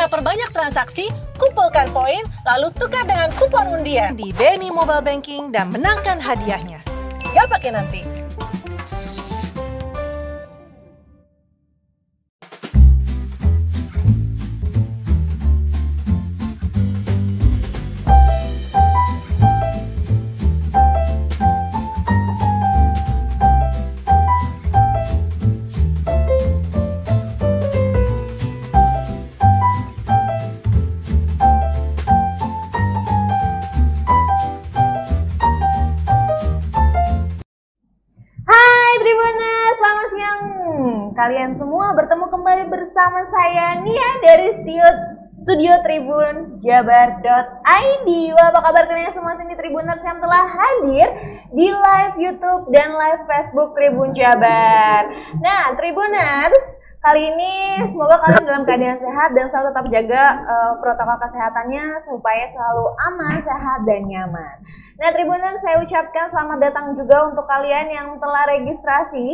Dengan perbanyak transaksi, kumpulkan poin, lalu tukar dengan kupon undian di BNI Mobile Banking dan menangkan hadiahnya. Gak pakai nanti. Kalian semua bertemu kembali bersama saya Nia dari studio Tribun Jabar.id. Wah, apa kabar kalian semua sini Tribuners yang telah hadir di live YouTube dan live Facebook Tribun Jabar. Nah, Tribuners, kali ini semoga kalian dalam keadaan sehat dan selalu tetap jaga protokol kesehatannya supaya selalu aman, sehat, dan nyaman. Nah Tribuners, saya ucapkan selamat datang juga untuk kalian yang telah registrasi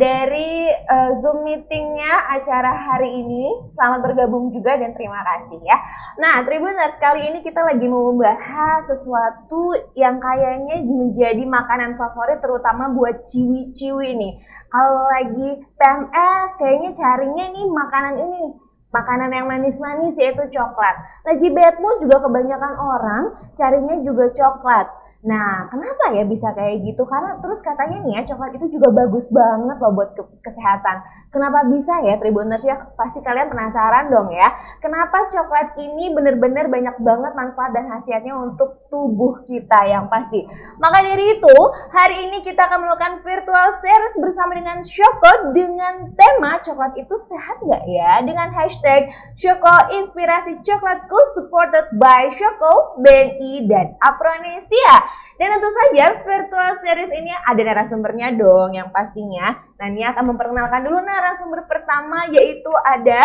dari Zoom meetingnya acara hari ini. Selamat bergabung juga dan terima kasih ya. Nah Tribuners, kali ini kita lagi mau membahas sesuatu yang kayaknya menjadi makanan favorit terutama buat ciwi-ciwi nih. Kalau lagi PMS kayaknya carinya nih makanan ini. Makanan yang manis-manis yaitu coklat. Lagi bad mood juga kebanyakan orang carinya juga coklat. Nah, kenapa ya bisa kayak gitu? Karena terus katanya nih ya, coklat itu juga bagus banget loh buat kesehatan. Kenapa bisa ya, Tribuners? Ya, pasti kalian penasaran dong ya. Kenapa coklat ini bener-bener banyak banget manfaat dan khasiatnya untuk tubuh kita yang pasti. Maka dari itu, hari ini kita akan melakukan virtual series bersama dengan Schoko dengan tema coklat itu sehat nggak ya? Dengan hashtag Schoko Inspirasi Coklatku supported by Schoko, BNI, dan Apronesia. Dan tentu saja virtual series ini ada narasumbernya dong yang pastinya. Nah, ini akan memperkenalkan dulu narasumber pertama, yaitu ada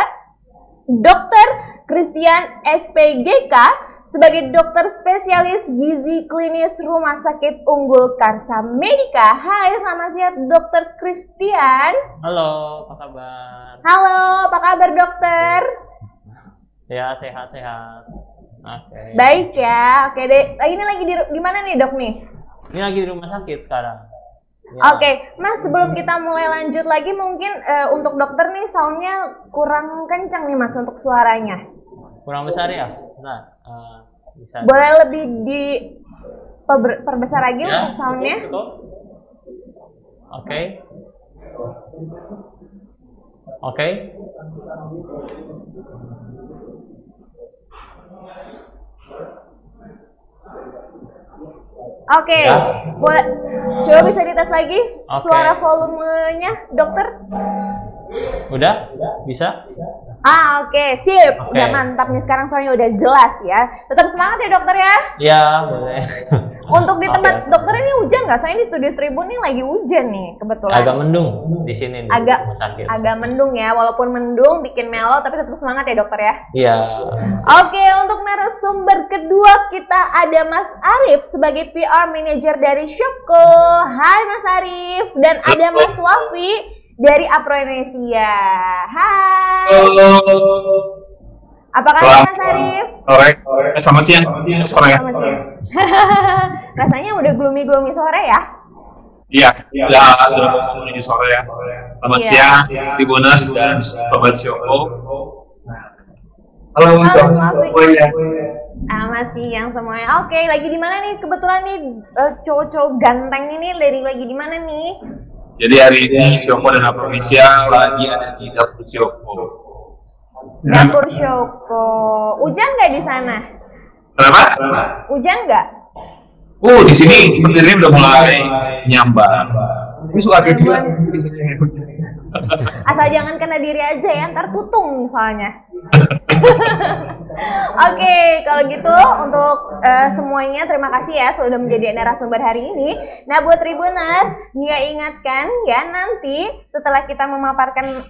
Dr. Christian SPGK sebagai dokter spesialis gizi klinis Rumah Sakit Unggul Karsa Medika. Hai, selamat siang Dr. Christian. Halo, apa kabar? Halo, apa kabar dokter? Ya, sehat-sehat. Okay. Baik ya, oke deh. Ini lagi di mana nih dok nih? Ini lagi di rumah sakit sekarang. Ya. Oke, mas sebelum kita mulai lanjut lagi mungkin untuk dokter nih soundnya kurang kencang nih mas untuk suaranya. Kurang besar ya? Nah, bisa. Boleh lebih diperbesar lagi ya, untuk soundnya? Oke. Oke. Oke, ya. Coba bisa dites lagi suara volumenya, dokter. Udah? Bisa? Ah, oke, sip. Udah mantap nih sekarang soalnya udah jelas ya. Tetap semangat ya dokter ya? Iya, boleh. Untuk di tempat dokter ini hujan nggak? Saya di studio Tribun ini lagi hujan nih kebetulan. Agak mendung di sini. Agak mendung ya, walaupun mendung bikin mellow tapi tetap semangat ya dokter ya. Iya. Oke, untuk narasumber kedua kita ada Mas Arif sebagai PR manager dari Shopee. Hai Mas Arif, dan ada Mas Wafi dari Apronesia. Hai. Halo. Apa kabar Mas Arif? Sore. Selamat siang. Selamat siang. Rasanya udah gloomy sore ya? Iya. Sudah menuju sore ya. Selamat siang, Tribuners dan Sobat Shoko. Halo, selamat semuanya. Selamat siang semuanya. Oke, lagi di mana nih? Kebetulan nih cowok-cowok ganteng ini lagi di mana nih? Jadi hari ini Shoko dan Apronesia lagi ada di dapur Shoko. Dapur Shoko. Hujan nggak di sana? Kenapa? Hujan nggak? Di sini sebenarnya udah mulai nyambar. Ini suka gila. Asal jangan kena diri aja ya, ntar tutung misalnya. Oke, kalau gitu untuk semuanya terima kasih ya sudah menjadi narasumber hari ini. Nah, buat Tribuners, dia ingatkan ya nanti setelah kita memaparkan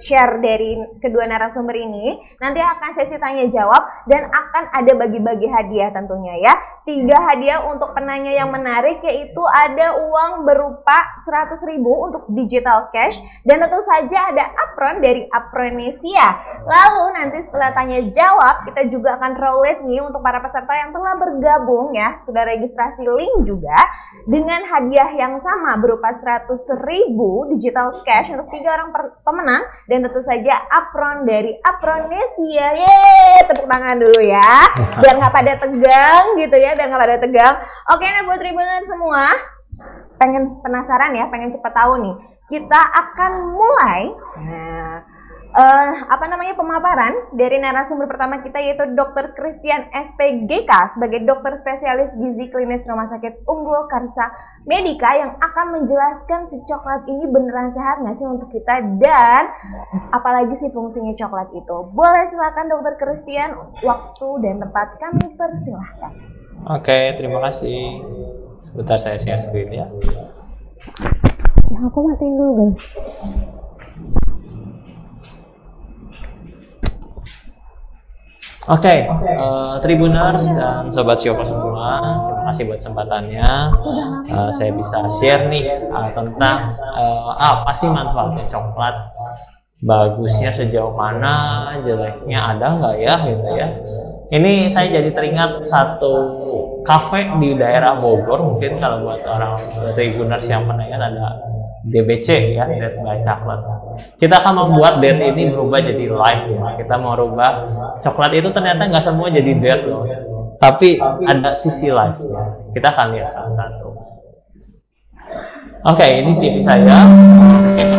share dari kedua narasumber ini, nanti akan sesi tanya jawab dan akan ada bagi-bagi hadiah tentunya ya. 3 hadiah untuk penanya yang menarik, yaitu ada uang berupa 100.000 untuk digital cash dan tentu saja ada apron dari Apronesia. Lalu nanti setelah tanya jawab kita juga akan roulette nih untuk para peserta yang telah bergabung ya, sudah registrasi link juga dengan hadiah yang sama berupa 100.000 digital cash untuk 3 orang pemenang dan tentu saja apron dari Apronesia. Yeay, tepuk tangan dulu ya biar nggak pada tegang gitu ya, biar nggak pada tegang. Oke, nah buat Tribuners semua pengen penasaran ya, pengen cepet tahu nih, kita akan mulai pemaparan dari narasumber pertama kita yaitu Dr. Christian SPGK sebagai dokter spesialis gizi klinis Rumah Sakit Unggul Karsa Medika yang akan menjelaskan si coklat ini beneran sehat nggak sih untuk kita dan apalagi sih fungsinya coklat itu. Boleh silakan Dr. Christian, waktu dan tempat kami persilahkan. Oke, terima kasih. Sebentar saya share screen ya. Aku matiin dulu guys. Oke, Tribuners dan Sobat Shopee semua, terima kasih buat kesempatannya. Saya bisa share nih tentang apa sih manfaatnya coklat, bagusnya sejauh mana, jeleknya ada nggak ya gitu ya. Ini saya jadi teringat satu kafe di daerah Bogor, mungkin kalau buat orang Tribuners yang pernah ingat ada DBC ya, Dead by Chocolate. Kita akan membuat dead ini berubah jadi live ya. Kita mau rubah coklat itu ternyata nggak semua jadi dead loh, tapi ada sisi live ya. Kita akan lihat salah satu. Oke, ini CV saya.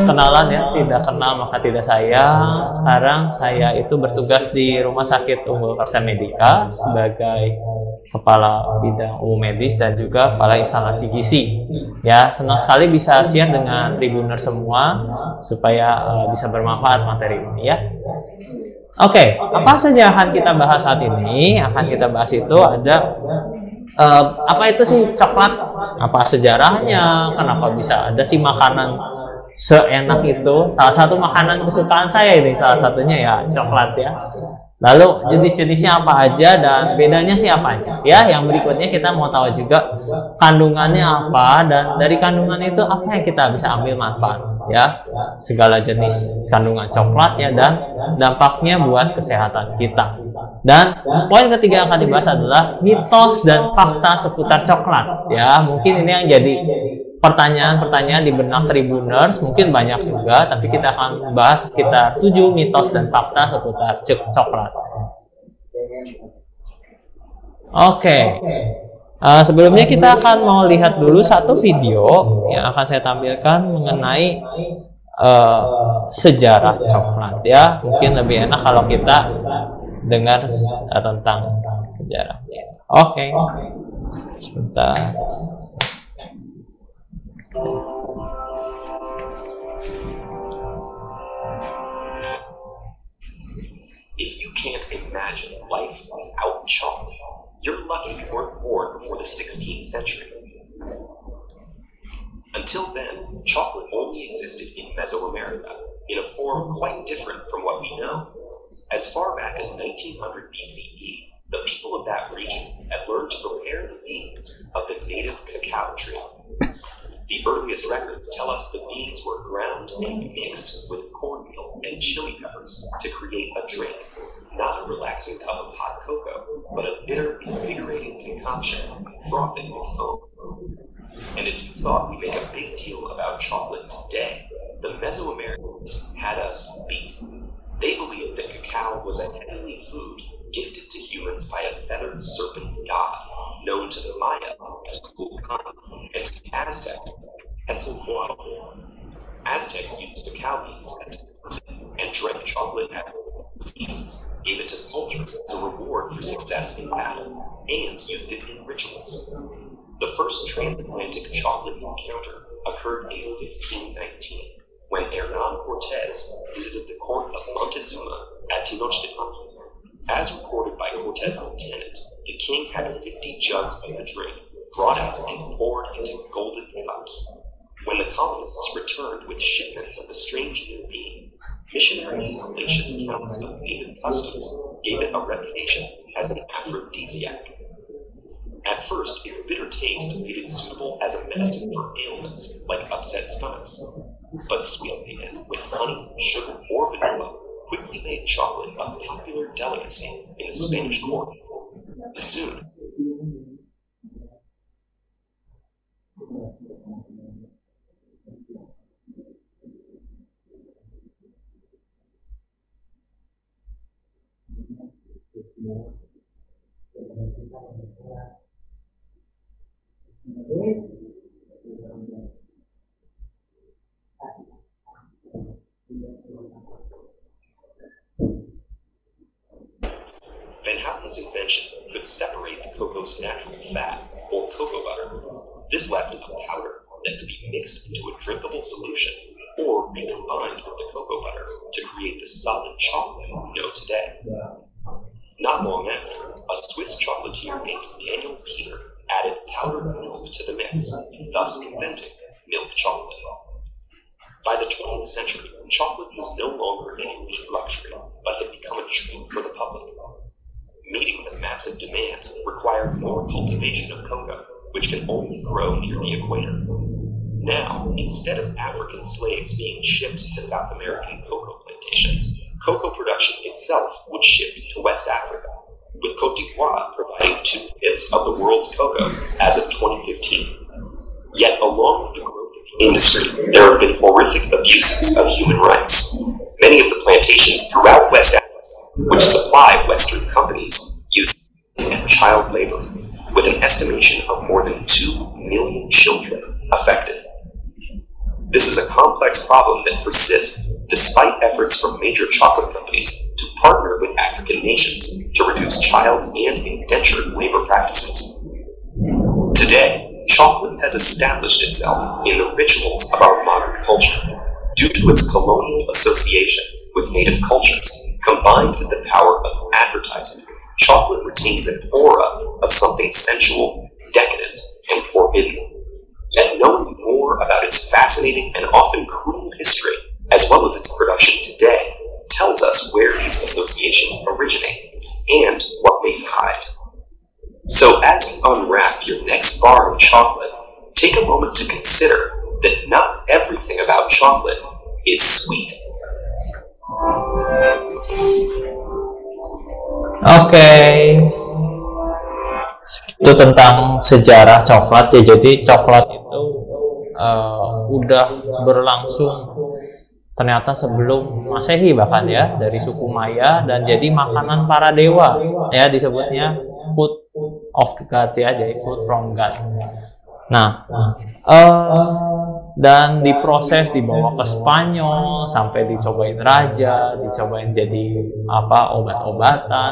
Kenalan ya, tidak kenal maka tidak sayang. Sekarang saya itu bertugas di Rumah Sakit Unggul Karsa Medika sebagai Kepala Bidang Umum Medis dan juga Kepala Instalasi Gizi. Ya, senang sekali bisa share dengan Tribuner semua supaya bisa bermanfaat materi ini ya. Oke, apa saja akan kita bahas saat ini? Akan kita bahas itu ada apa itu sih coklat? Apa sejarahnya? Kenapa bisa ada sih makanan seenak itu? Salah satu makanan kesukaan saya ini salah satunya ya coklat ya. Lalu jenis-jenisnya apa aja dan bedanya sih apa aja ya. Yang berikutnya kita mau tahu juga kandungannya apa dan dari kandungan itu apa yang kita bisa ambil manfaat ya, segala jenis kandungan coklatnya dan dampaknya buat kesehatan kita. Dan poin ketiga yang akan dibahas adalah mitos dan fakta seputar coklat ya. Mungkin ini yang jadi pertanyaan-pertanyaan di benak Tribuners, mungkin banyak juga, tapi kita akan bahas sekitar 7 mitos dan fakta seputar coklat. Oke, sebelumnya kita akan mau lihat dulu satu video yang akan saya tampilkan mengenai sejarah coklat ya. Mungkin lebih enak kalau kita dengar tentang sejarahnya. Oke, sebentar. If you can't imagine life without chocolate, you're lucky you weren't born before the 16th century. Until then, chocolate only existed in Mesoamerica, in a form quite different from what we know. As far back as 1900 BCE, the people of that region had learned to prepare the beans of the native cacao tree. The earliest records tell us the beans were ground and mixed with cornmeal and chili peppers to create a drink, not a relaxing cup of hot cocoa, but a bitter, invigorating concoction, frothing with foam. And if you thought we make a big deal about chocolate today, the Mesoamericans had us beat. They believed that cacao was a heavenly food gifted to humans by a feathered serpent god, known to the Maya as Kukulcan and to the Aztecs as Quetzalcoatl. Aztecs used cacao beans and drank chocolate at feasts, gave it to soldiers as a reward for success in battle, and used it in rituals. The first transatlantic chocolate encounter occurred in 1519, when Hernán Cortés visited the court of Montezuma at Tenochtitlan. As recorded by Cortés' lieutenant, the king had 50 jugs of the drink brought out and poured into golden cups. When the colonists returned with shipments of the strange new bean, missionaries' salacious accounts of native customs gave it a reputation as an aphrodisiac. At first, its bitter taste made it suitable as a medicine for ailments like upset stomachs, but sweetening with honey, sugar, or vanilla quickly made chocolate a popular delicacy in the Spanish court. Soon, Van Houten's invention could separate the cocoa's natural fat, or cocoa butter. This left a powder that could be mixed into a drinkable solution or recombined with the cocoa butter to create the solid chocolate we know today. Not long after, a Swiss chocolatier named Daniel Peter added powdered milk to the mix, thus inventing milk chocolate. By the 20th century, chocolate was no longer an elite luxury, but had become a treat for the public. Meeting the massive demand required more cultivation of cocoa, which can only grow near the equator. Now, instead of African slaves being shipped to South American cocoa plantations, cocoa production itself would shift to West Africa, with Cote d'Ivoire providing 2/5 of the world's cocoa as of 2015. Yet, along with the growth of the industry, there have been horrific abuses of human rights. Many of the plantations throughout West Africa, which supply Western companies, use child labor, with an estimation of more than 2 million children affected. This is a complex problem that persists despite efforts from major chocolate companies to partner with African nations to reduce child and indentured labor practices. Today, chocolate has established itself in the rituals of our modern culture due to its colonial association with native cultures. Combined with the power of advertising, chocolate retains an aura of something sensual, decadent, and forbidden. And knowing more about its fascinating and often cruel history, as well as its production today, tells us where these associations originate and what they hide. So as you unwrap your next bar of chocolate, take a moment to consider that not everything about chocolate is sweet. Oke, itu tentang sejarah coklat ya. Jadi coklat itu udah berlangsung ternyata sebelum Masehi bahkan ya, dari suku Maya, dan jadi makanan para dewa ya, disebutnya food of God ya, jadi food from God. Nah, dan diproses, dibawa ke Spanyol, sampai dicobain raja, dicobain jadi apa obat-obatan,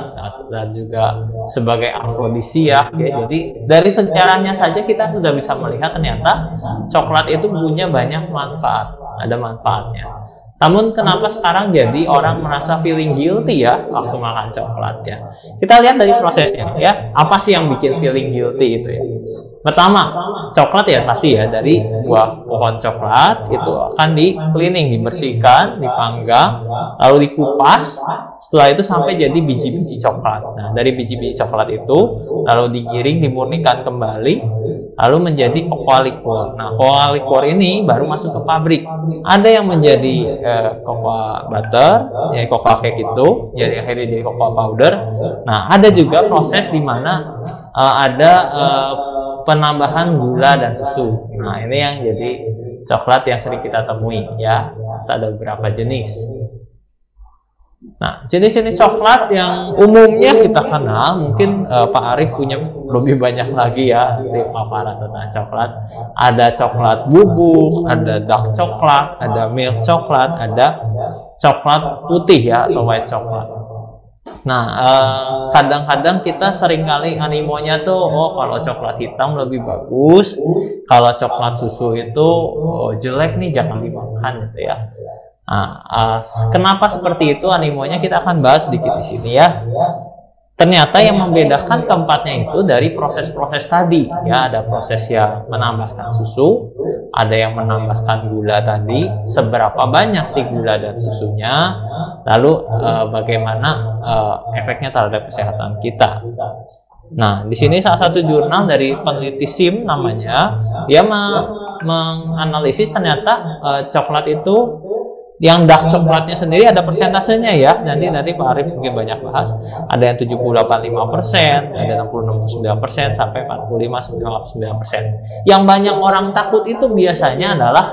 dan juga sebagai afrodisiak ya. Jadi dari sejarahnya saja kita sudah bisa melihat ternyata coklat itu punya banyak manfaat, ada manfaatnya. Namun kenapa sekarang jadi orang merasa feeling guilty ya waktu makan coklat ya? Kita lihat dari prosesnya ya, apa sih yang bikin feeling guilty itu ya? Pertama, coklat ya pasti ya, dari buah pohon coklat itu akan di cleaning, dibersihkan, dipanggang, lalu dikupas, setelah itu sampai jadi biji-biji coklat. Nah, dari biji-biji coklat itu lalu digiring, dimurnikan kembali, lalu menjadi cocoa liqueur. Nah, cocoa liqueur ini baru masuk ke pabrik. Ada yang menjadi cocoa butter, ya cocoa cake itu, jadi akhirnya jadi cocoa powder. Nah, ada juga proses di mana ada penambahan gula dan susu. Nah, ini yang jadi coklat yang sering kita temui ya. Ada beberapa jenis. Nah, jenis-jenis coklat yang umumnya kita kenal, mungkin Pak Arief punya lebih banyak lagi ya di paparan tentang coklat. Ada coklat bubuk, ada dark coklat, ada milk coklat, ada coklat putih ya atau white coklat. Nah, kadang-kadang kita seringkali animonya tuh, oh kalau coklat hitam lebih bagus, kalau coklat susu itu jelek nih, jangan dimakan gitu ya. Kenapa seperti itu animonya kita akan bahas sedikit di sini ya. Ternyata yang membedakan keempatnya itu dari proses-proses tadi ya, ada proses yang menambahkan susu, ada yang menambahkan gula tadi, seberapa banyak sih gula dan susunya, lalu bagaimana efeknya terhadap kesehatan kita. Nah, di sini salah satu jurnal dari peneliti SIM namanya, dia menganalisis ternyata coklat itu yang dark coklatnya sendiri ada persentasenya ya, nanti Pak Arief mungkin banyak bahas, ada yang 78,5%, ada 66,9%, sampai 45,9%. Yang banyak orang takut itu biasanya adalah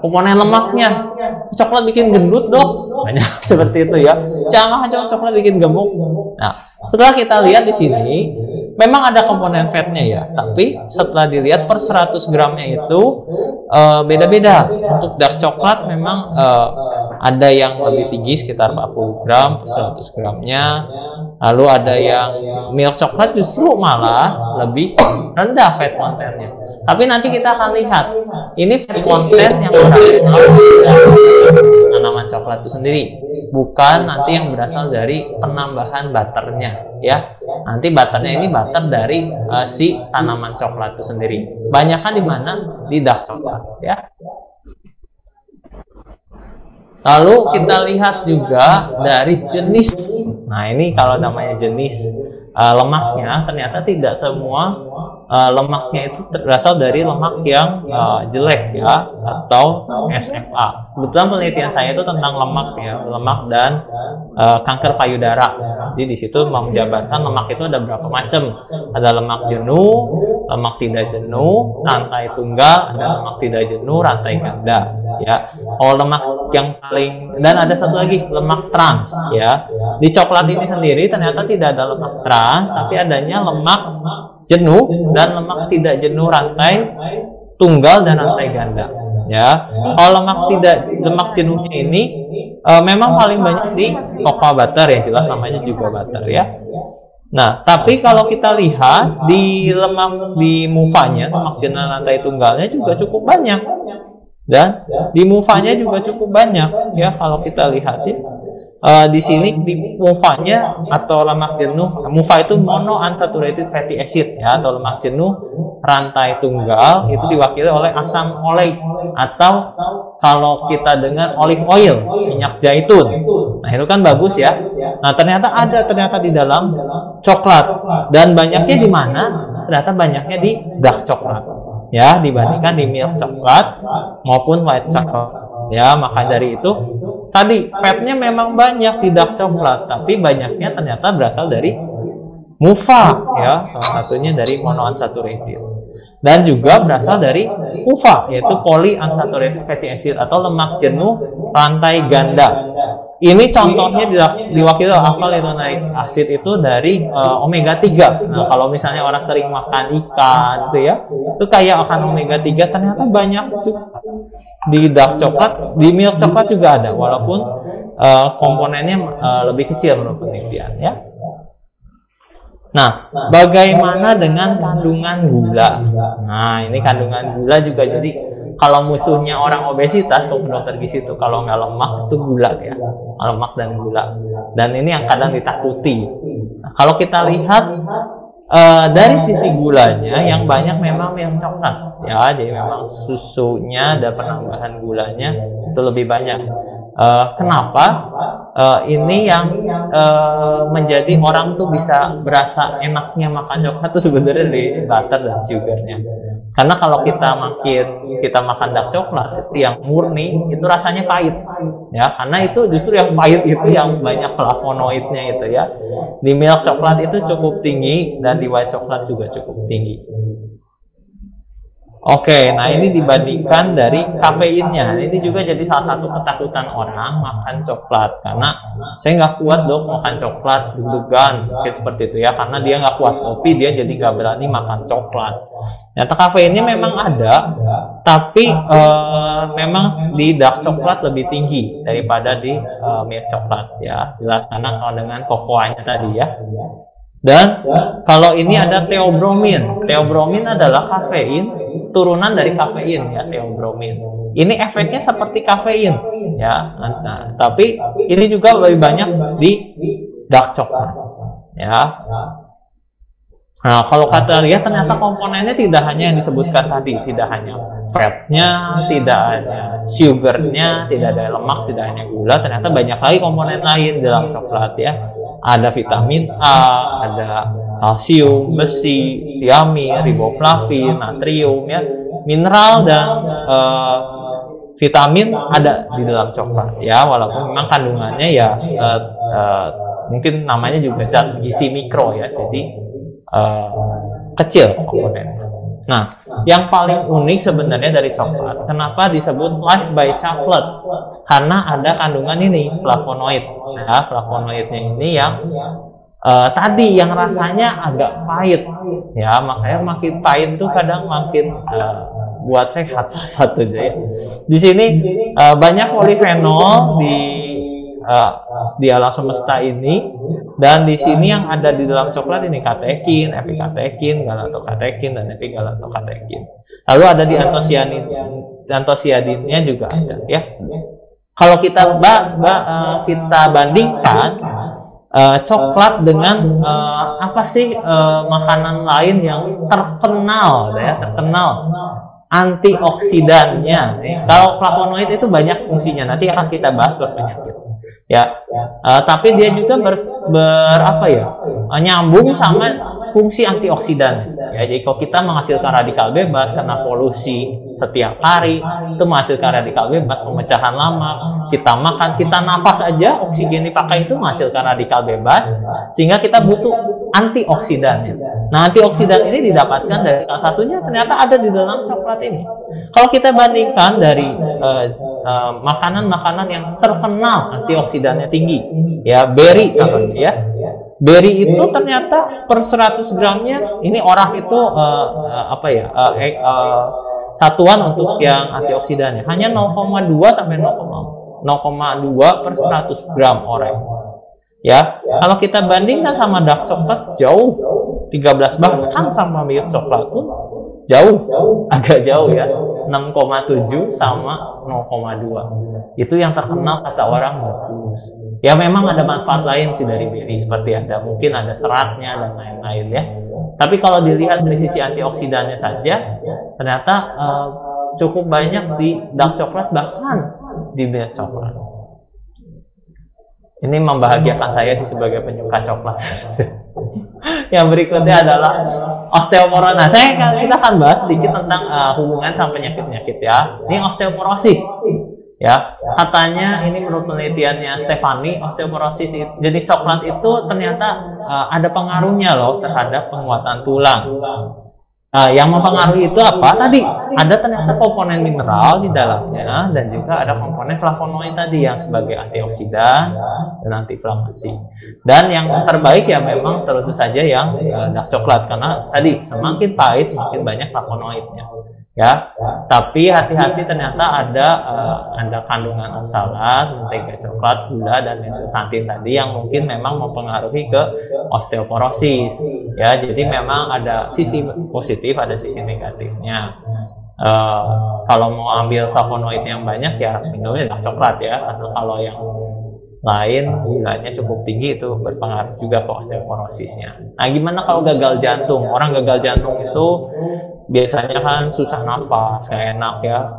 komponen lemaknya. Coklat bikin gendut dok, banyak seperti itu ya. Jangan coklat bikin gemuk. Nah, setelah kita lihat di sini, memang ada komponen fatnya ya, tapi setelah dilihat per 100 gramnya itu beda-beda. Untuk dark coklat memang ada yang lebih tinggi sekitar 40 gram per 100 gramnya, lalu ada yang milk coklat justru malah lebih rendah fat kontennya. Tapi nanti kita akan lihat ini fat konten yang berasal dari tanaman coklat itu sendiri, bukan nanti yang berasal dari penambahan butternya ya. Nanti butternya ini butter dari si tanaman coklat itu sendiri. Banyakan di mana? Di dark coklat ya. Lalu kita lihat juga dari jenis. Nah, ini kalau namanya jenis lemaknya, ternyata tidak semua lemaknya itu berasal dari lemak yang jelek ya, atau SFA. Kebetulan penelitian saya itu tentang lemak ya, lemak dan kanker payudara. Jadi di situ menjabarkan lemak itu ada berapa macam. Ada lemak jenuh, lemak tidak jenuh, rantai tunggal, ada lemak tidak jenuh, rantai ganda. Ya, oh lemak yang paling, dan ada satu lagi lemak trans ya. Di coklat ini sendiri ternyata tidak ada lemak trans, tapi adanya lemak jenuh dan lemak tidak jenuh, rantai tunggal dan rantai ganda ya. Kalau lemak jenuhnya ini memang paling banyak di cocoa butter ya, jelas namanya juga butter ya. Nah, tapi kalau kita lihat di lemak di MUFA-nya, lemak jenuh rantai tunggalnya juga cukup banyak. Dan di MUFA-nya juga cukup banyak ya, kalau kita lihat ya. Di sini di MUFA-nya atau lemak jenuh, MUFA itu monounsaturated fatty acid ya, atau lemak jenuh rantai tunggal itu diwakili oleh asam oleic, atau kalau kita dengar olive oil, minyak zaitun. Nah, itu kan bagus ya. Nah, ternyata di dalam coklat, dan banyaknya di mana? Ternyata banyaknya di dark coklat. Ya, dibandingkan di milk coklat maupun white coklat ya. Maka dari itu tadi fatnya memang banyak di dark coklat, tapi banyaknya ternyata berasal dari MUFA ya, salah satunya dari monounsaturated, dan juga berasal dari PUFA yaitu polyunsaturated fatty acid atau lemak jenuh rantai ganda. Ini contohnya diwakili alfa linoleic acid itu dari omega 3. Nah, kalau misalnya orang sering makan ikan itu ya, itu kaya akan omega 3, ternyata banyak juga di dark coklat, di milk coklat juga ada, walaupun komponennya lebih kecil menurut penelitian ya. Nah, bagaimana dengan kandungan gula? Nah, ini kandungan gula juga, jadi kalau musuhnya orang obesitas, kalau dokter gizi itu kalau nggak lemak itu gula ya, lemak dan gula. Dan ini yang kadang ditakuti. Nah, kalau kita lihat dari sisi gulanya, yang banyak memang yang coklat ya, jadi memang susunya ada penambahan gulanya itu lebih banyak. Kenapa ini yang menjadi orang tuh bisa berasa enaknya makan coklat itu sebenarnya di butter dan sugarnya. Karena kalau kita makan dark coklat itu yang murni itu rasanya pahit ya, karena itu justru yang pahit itu yang banyak flavonoidnya itu ya. Di milk coklat itu cukup tinggi dan di white coklat juga cukup tinggi. Oke, nah ini dibandingkan dari kafeinnya. Ini juga jadi salah satu ketakutan orang makan coklat, karena saya nggak kuat dok makan coklat, deg-degan, mungkin seperti itu ya, karena dia nggak kuat kopi, dia jadi nggak berani makan coklat. Nyata kafeinnya memang ada, tapi memang di dark coklat lebih tinggi daripada di milk coklat ya, jelas karena kalau dengan kokoanya tadi ya. Dan kalau ini ada teobromin. Teobromin adalah kafein, turunan dari kafein ya, teobromin. Ini efeknya seperti kafein. ya. Nah, tapi ini juga lebih banyak di dark coklat, ya. Nah, kalau kata dia ternyata komponennya tidak hanya yang disebutkan tadi, tidak hanya fatnya, tidak hanya sugarnya, tidak ada lemak, tidak hanya gula, ternyata banyak lagi komponen lain dalam coklat ya. Ada vitamin A, ada kalsium, besi, tiamin, riboflavin, natrium ya, mineral dan vitamin ada di dalam coklat ya, walaupun memang kandungannya ya mungkin namanya juga zat gizi mikro ya, jadi kecil komponennya. Nah, yang paling unik sebenarnya dari coklat, kenapa disebut life by chocolate? Karena ada kandungan ini, flavonoid. Nah, flavonoidnya ini yang tadi yang rasanya agak pahit, ya makanya makin pahit tuh kadang makin buat sehat satu aja. Ya. Di sini banyak polifenol di alam semesta ini. Dan di sini yang ada di dalam coklat ini katekin, epikatekin, galactokatekin, dan epigalactokatekin. Lalu ada di antosianin, antosianinnya juga ada ya. Kalau kita kita bandingkan coklat dengan apa sih makanan lain yang terkenal ya, antioksidannya. Kalau flavonoid itu banyak fungsinya, nanti akan kita bahas berpenyakit. Ya, tapi dia juga nyambung sama fungsi antioksidan ya. Jadi kalau kita menghasilkan radikal bebas karena polusi setiap hari itu menghasilkan radikal bebas, pemecahan lemak, kita makan, kita nafas aja oksigen dipakai itu menghasilkan radikal bebas, sehingga kita butuh antioksidannya. Nah, antioksidan ini didapatkan dari salah satunya ternyata ada di dalam coklat ini. Kalau kita bandingkan dari makanan-makanan yang terkenal antioksidannya tinggi, ya berry contohnya ya. Berry itu ternyata per 100 gramnya, ini ORAC itu satuan untuk yang antioksidannya hanya 0,2 sampai 0,2 per 100 gram ORAC. Ya, kalau kita bandingkan sama dark coklat jauh 13, bahkan sama milk coklat pun jauh, agak jauh ya, 6,7 sama 0,2. Itu yang terkenal kata orang bagus. Ya memang ada manfaat lain sih dari berry, seperti ada mungkin ada seratnya dan lain-lain ya. Tapi kalau dilihat dari sisi antioksidannya saja, ternyata cukup banyak di dark coklat, bahkan di milk coklat. Ini membahagiakan saya sih sebagai penyuka coklat. Yang berikutnya adalah osteoporosis. Kita akan bahas sedikit tentang hubungan sama penyakit-penyakit ya. Ini osteoporosis. Ya, katanya ini menurut penelitiannya Stefani, osteoporosis jenis coklat itu ternyata ada pengaruhnya loh terhadap penguatan tulang. Yang mempengaruhi itu apa? Tadi ada ternyata komponen mineral di dalamnya dan juga ada komponen flavonoid tadi yang sebagai antioksidan dan antiinflamasi. Dan yang terbaik ya memang tentu saja yang dark coklat, karena tadi semakin pahit semakin banyak flavonoidnya. Ya, tapi hati-hati ternyata ada kandungan oksalat, mentega coklat, gula dan metosantin tadi yang mungkin memang mempengaruhi ke osteoporosis. Ya, jadi memang ada sisi positif, ada sisi negatifnya. Kalau mau ambil flavonoid yang banyak ya minumnya dark coklat ya, karena kalau yang lain gulanya cukup tinggi itu berpengaruh juga ke osteoporosisnya. Nah, gimana kalau gagal jantung? Orang gagal jantung itu biasanya kan susah nafas, gak enak ya,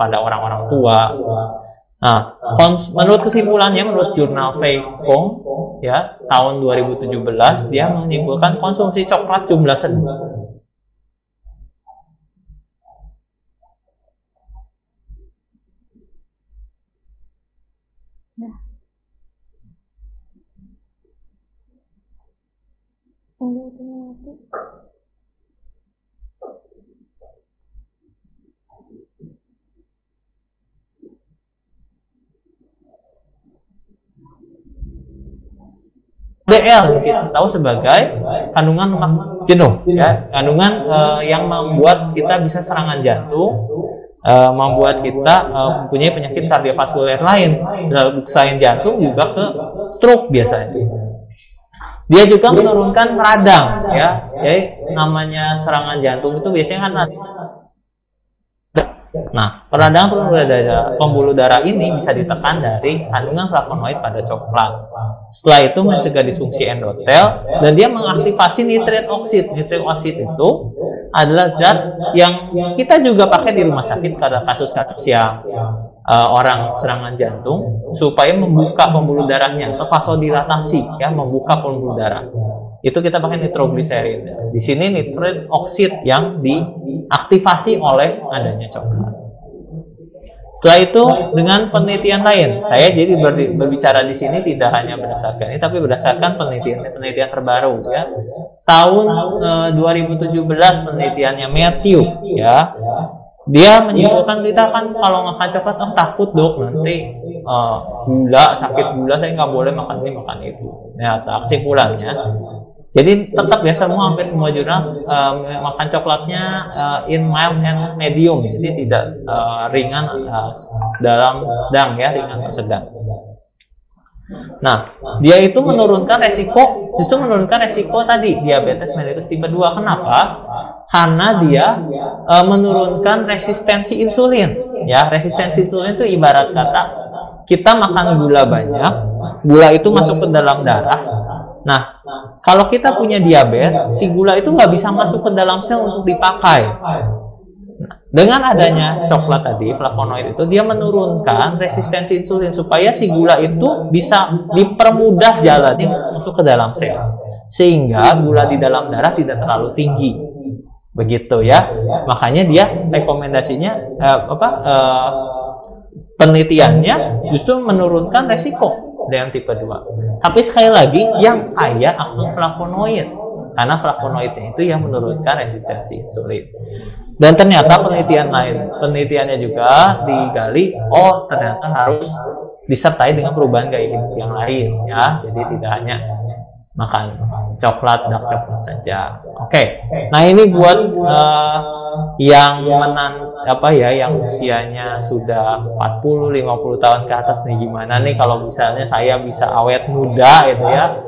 pada orang-orang tua. Nah, menurut kesimpulannya, menurut jurnal Feikong ya, tahun 2017 dia menyimpulkan konsumsi coklat jumlah sedikit. DL kita tahu sebagai kandungan lemak jenuh ya, kandungan yang membuat kita bisa serangan jantung, membuat kita mempunyai penyakit kardiovaskuler lain selain jantung juga ke stroke biasanya. Dia juga menurunkan radang ya, jadi namanya serangan jantung itu biasanya kan Nah, peradangan pembuluh darah ini bisa ditekan dari kandungan flavonoid pada coklat. Setelah itu mencegah disfungsi endotel dan dia mengaktifasi nitrat oksid. Nitrat oksid itu adalah zat yang kita juga pakai di rumah sakit pada kasus-kasus yang orang serangan jantung supaya membuka pembuluh darahnya atau vasodilatasi, ya, membuka pembuluh darah. Itu kita pakai nitrogliserin. Di sini nitrat oksid yang diaktifasi oleh adanya coklat. Setelah itu dengan penelitian lain, saya jadi berbicara di sini tidak hanya berdasarkan ini, tapi berdasarkan penelitian terbaru, ya. Tahun 2017 penelitiannya Matthew, ya. Dia menyimpulkan kita kan kalau makan coklat, oh takut dok nanti gula, sakit gula, saya nggak boleh makan ini makan itu. Nah, kesimpulannya. Jadi tetap ya semua, hampir semua jurnal makan coklatnya in mild and medium, jadi tidak ringan, dalam sedang, ya, ringan atau sedang. Nah, dia itu menurunkan resiko, justru menurunkan resiko tadi diabetes mellitus tipe 2. Kenapa? Karena dia menurunkan resistensi insulin. Ya, resistensi insulin itu ibarat kata kita makan gula banyak, gula itu masuk ke dalam darah. Nah, kalau kita punya diabetes, si gula itu nggak bisa masuk ke dalam sel untuk dipakai. Nah, dengan adanya coklat tadi, flavonoid itu, dia menurunkan resistensi insulin supaya si gula itu bisa dipermudah jalannya masuk ke dalam sel. Sehingga gula di dalam darah tidak terlalu tinggi. Begitu ya. Makanya dia rekomendasinya, penelitiannya justru menurunkan resiko dengan tipe 2. Tapi sekali lagi yang kaya akan flavonoid, karena flavonoidnya itu yang menurunkan resistensi insulin. Dan ternyata penelitian lain, penelitiannya juga digali, oh ternyata harus disertai dengan perubahan gaya hidup yang lain, ya. Jadi tidak hanya makan coklat, dark coklat saja. Oke. Nah, ini buat yang yang usianya sudah 40-50 tahun ke atas nih, gimana nih kalau misalnya saya bisa awet muda gitu ya.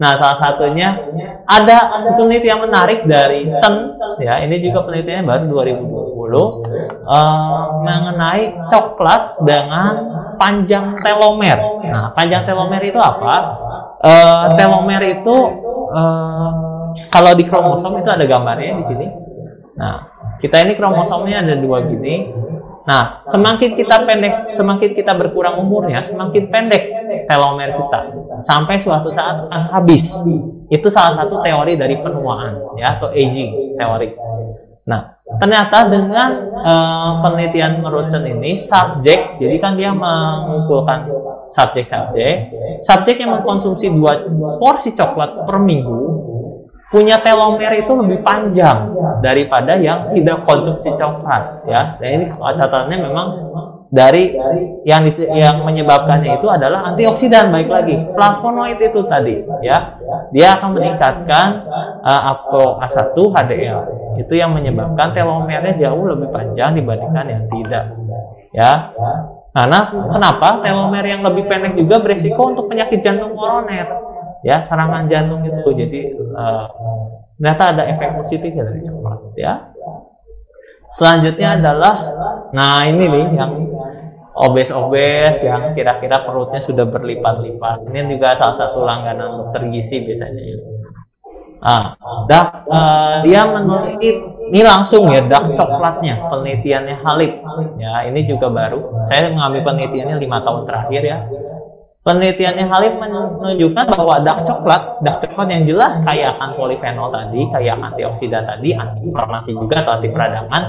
Nah, salah satunya ada penelitian yang menarik dari Chen, ya, ini juga penelitiannya baru 2020 mengenai coklat dengan panjang telomer. Nah, panjang telomer itu apa? Telomer itu kalau di kromosom itu ada gambarnya di sini. Nah, kita ini kromosomnya ada dua gini. Nah, semakin kita pendek, semakin kita berkurang umurnya, semakin pendek telomer kita. Sampai suatu saat akan habis. Itu salah satu teori dari penuaan, ya, atau aging teori. Nah, ternyata dengan penelitian Merucen ini, subjek, jadi kan dia mengumpulkan subjek yang mengkonsumsi 2 porsi coklat per minggu, punya telomer itu lebih panjang daripada yang tidak konsumsi coklat, ya. Dan ini catatannya memang dari yang menyebabkannya itu adalah antioksidan, baik lagi flavonoid itu tadi, ya. Dia akan meningkatkan ApoA1 HDL. Itu yang menyebabkan telomernya jauh lebih panjang dibandingkan yang tidak, ya. Karena kenapa? Telomer yang lebih pendek juga beresiko untuk penyakit jantung koroner, ya, serangan jantung itu. Jadi ternyata ada efek positif dari coklat, ya. Selanjutnya adalah, nah ini nih yang obes-obes yang kira-kira perutnya sudah berlipat-lipat. Ini juga salah satu langganan dokter gizi biasanya. Dia meneliti ini langsung, ya, dark coklatnya, penelitiannya Halib, ya. Ini juga baru, saya mengambil penelitiannya 5 tahun terakhir, ya. Penelitiannya Halib menunjukkan bahwa dark coklat yang jelas kaya akan polifenol tadi, kaya akan antioksidan tadi, anti-inflamasi juga atau anti peradangan,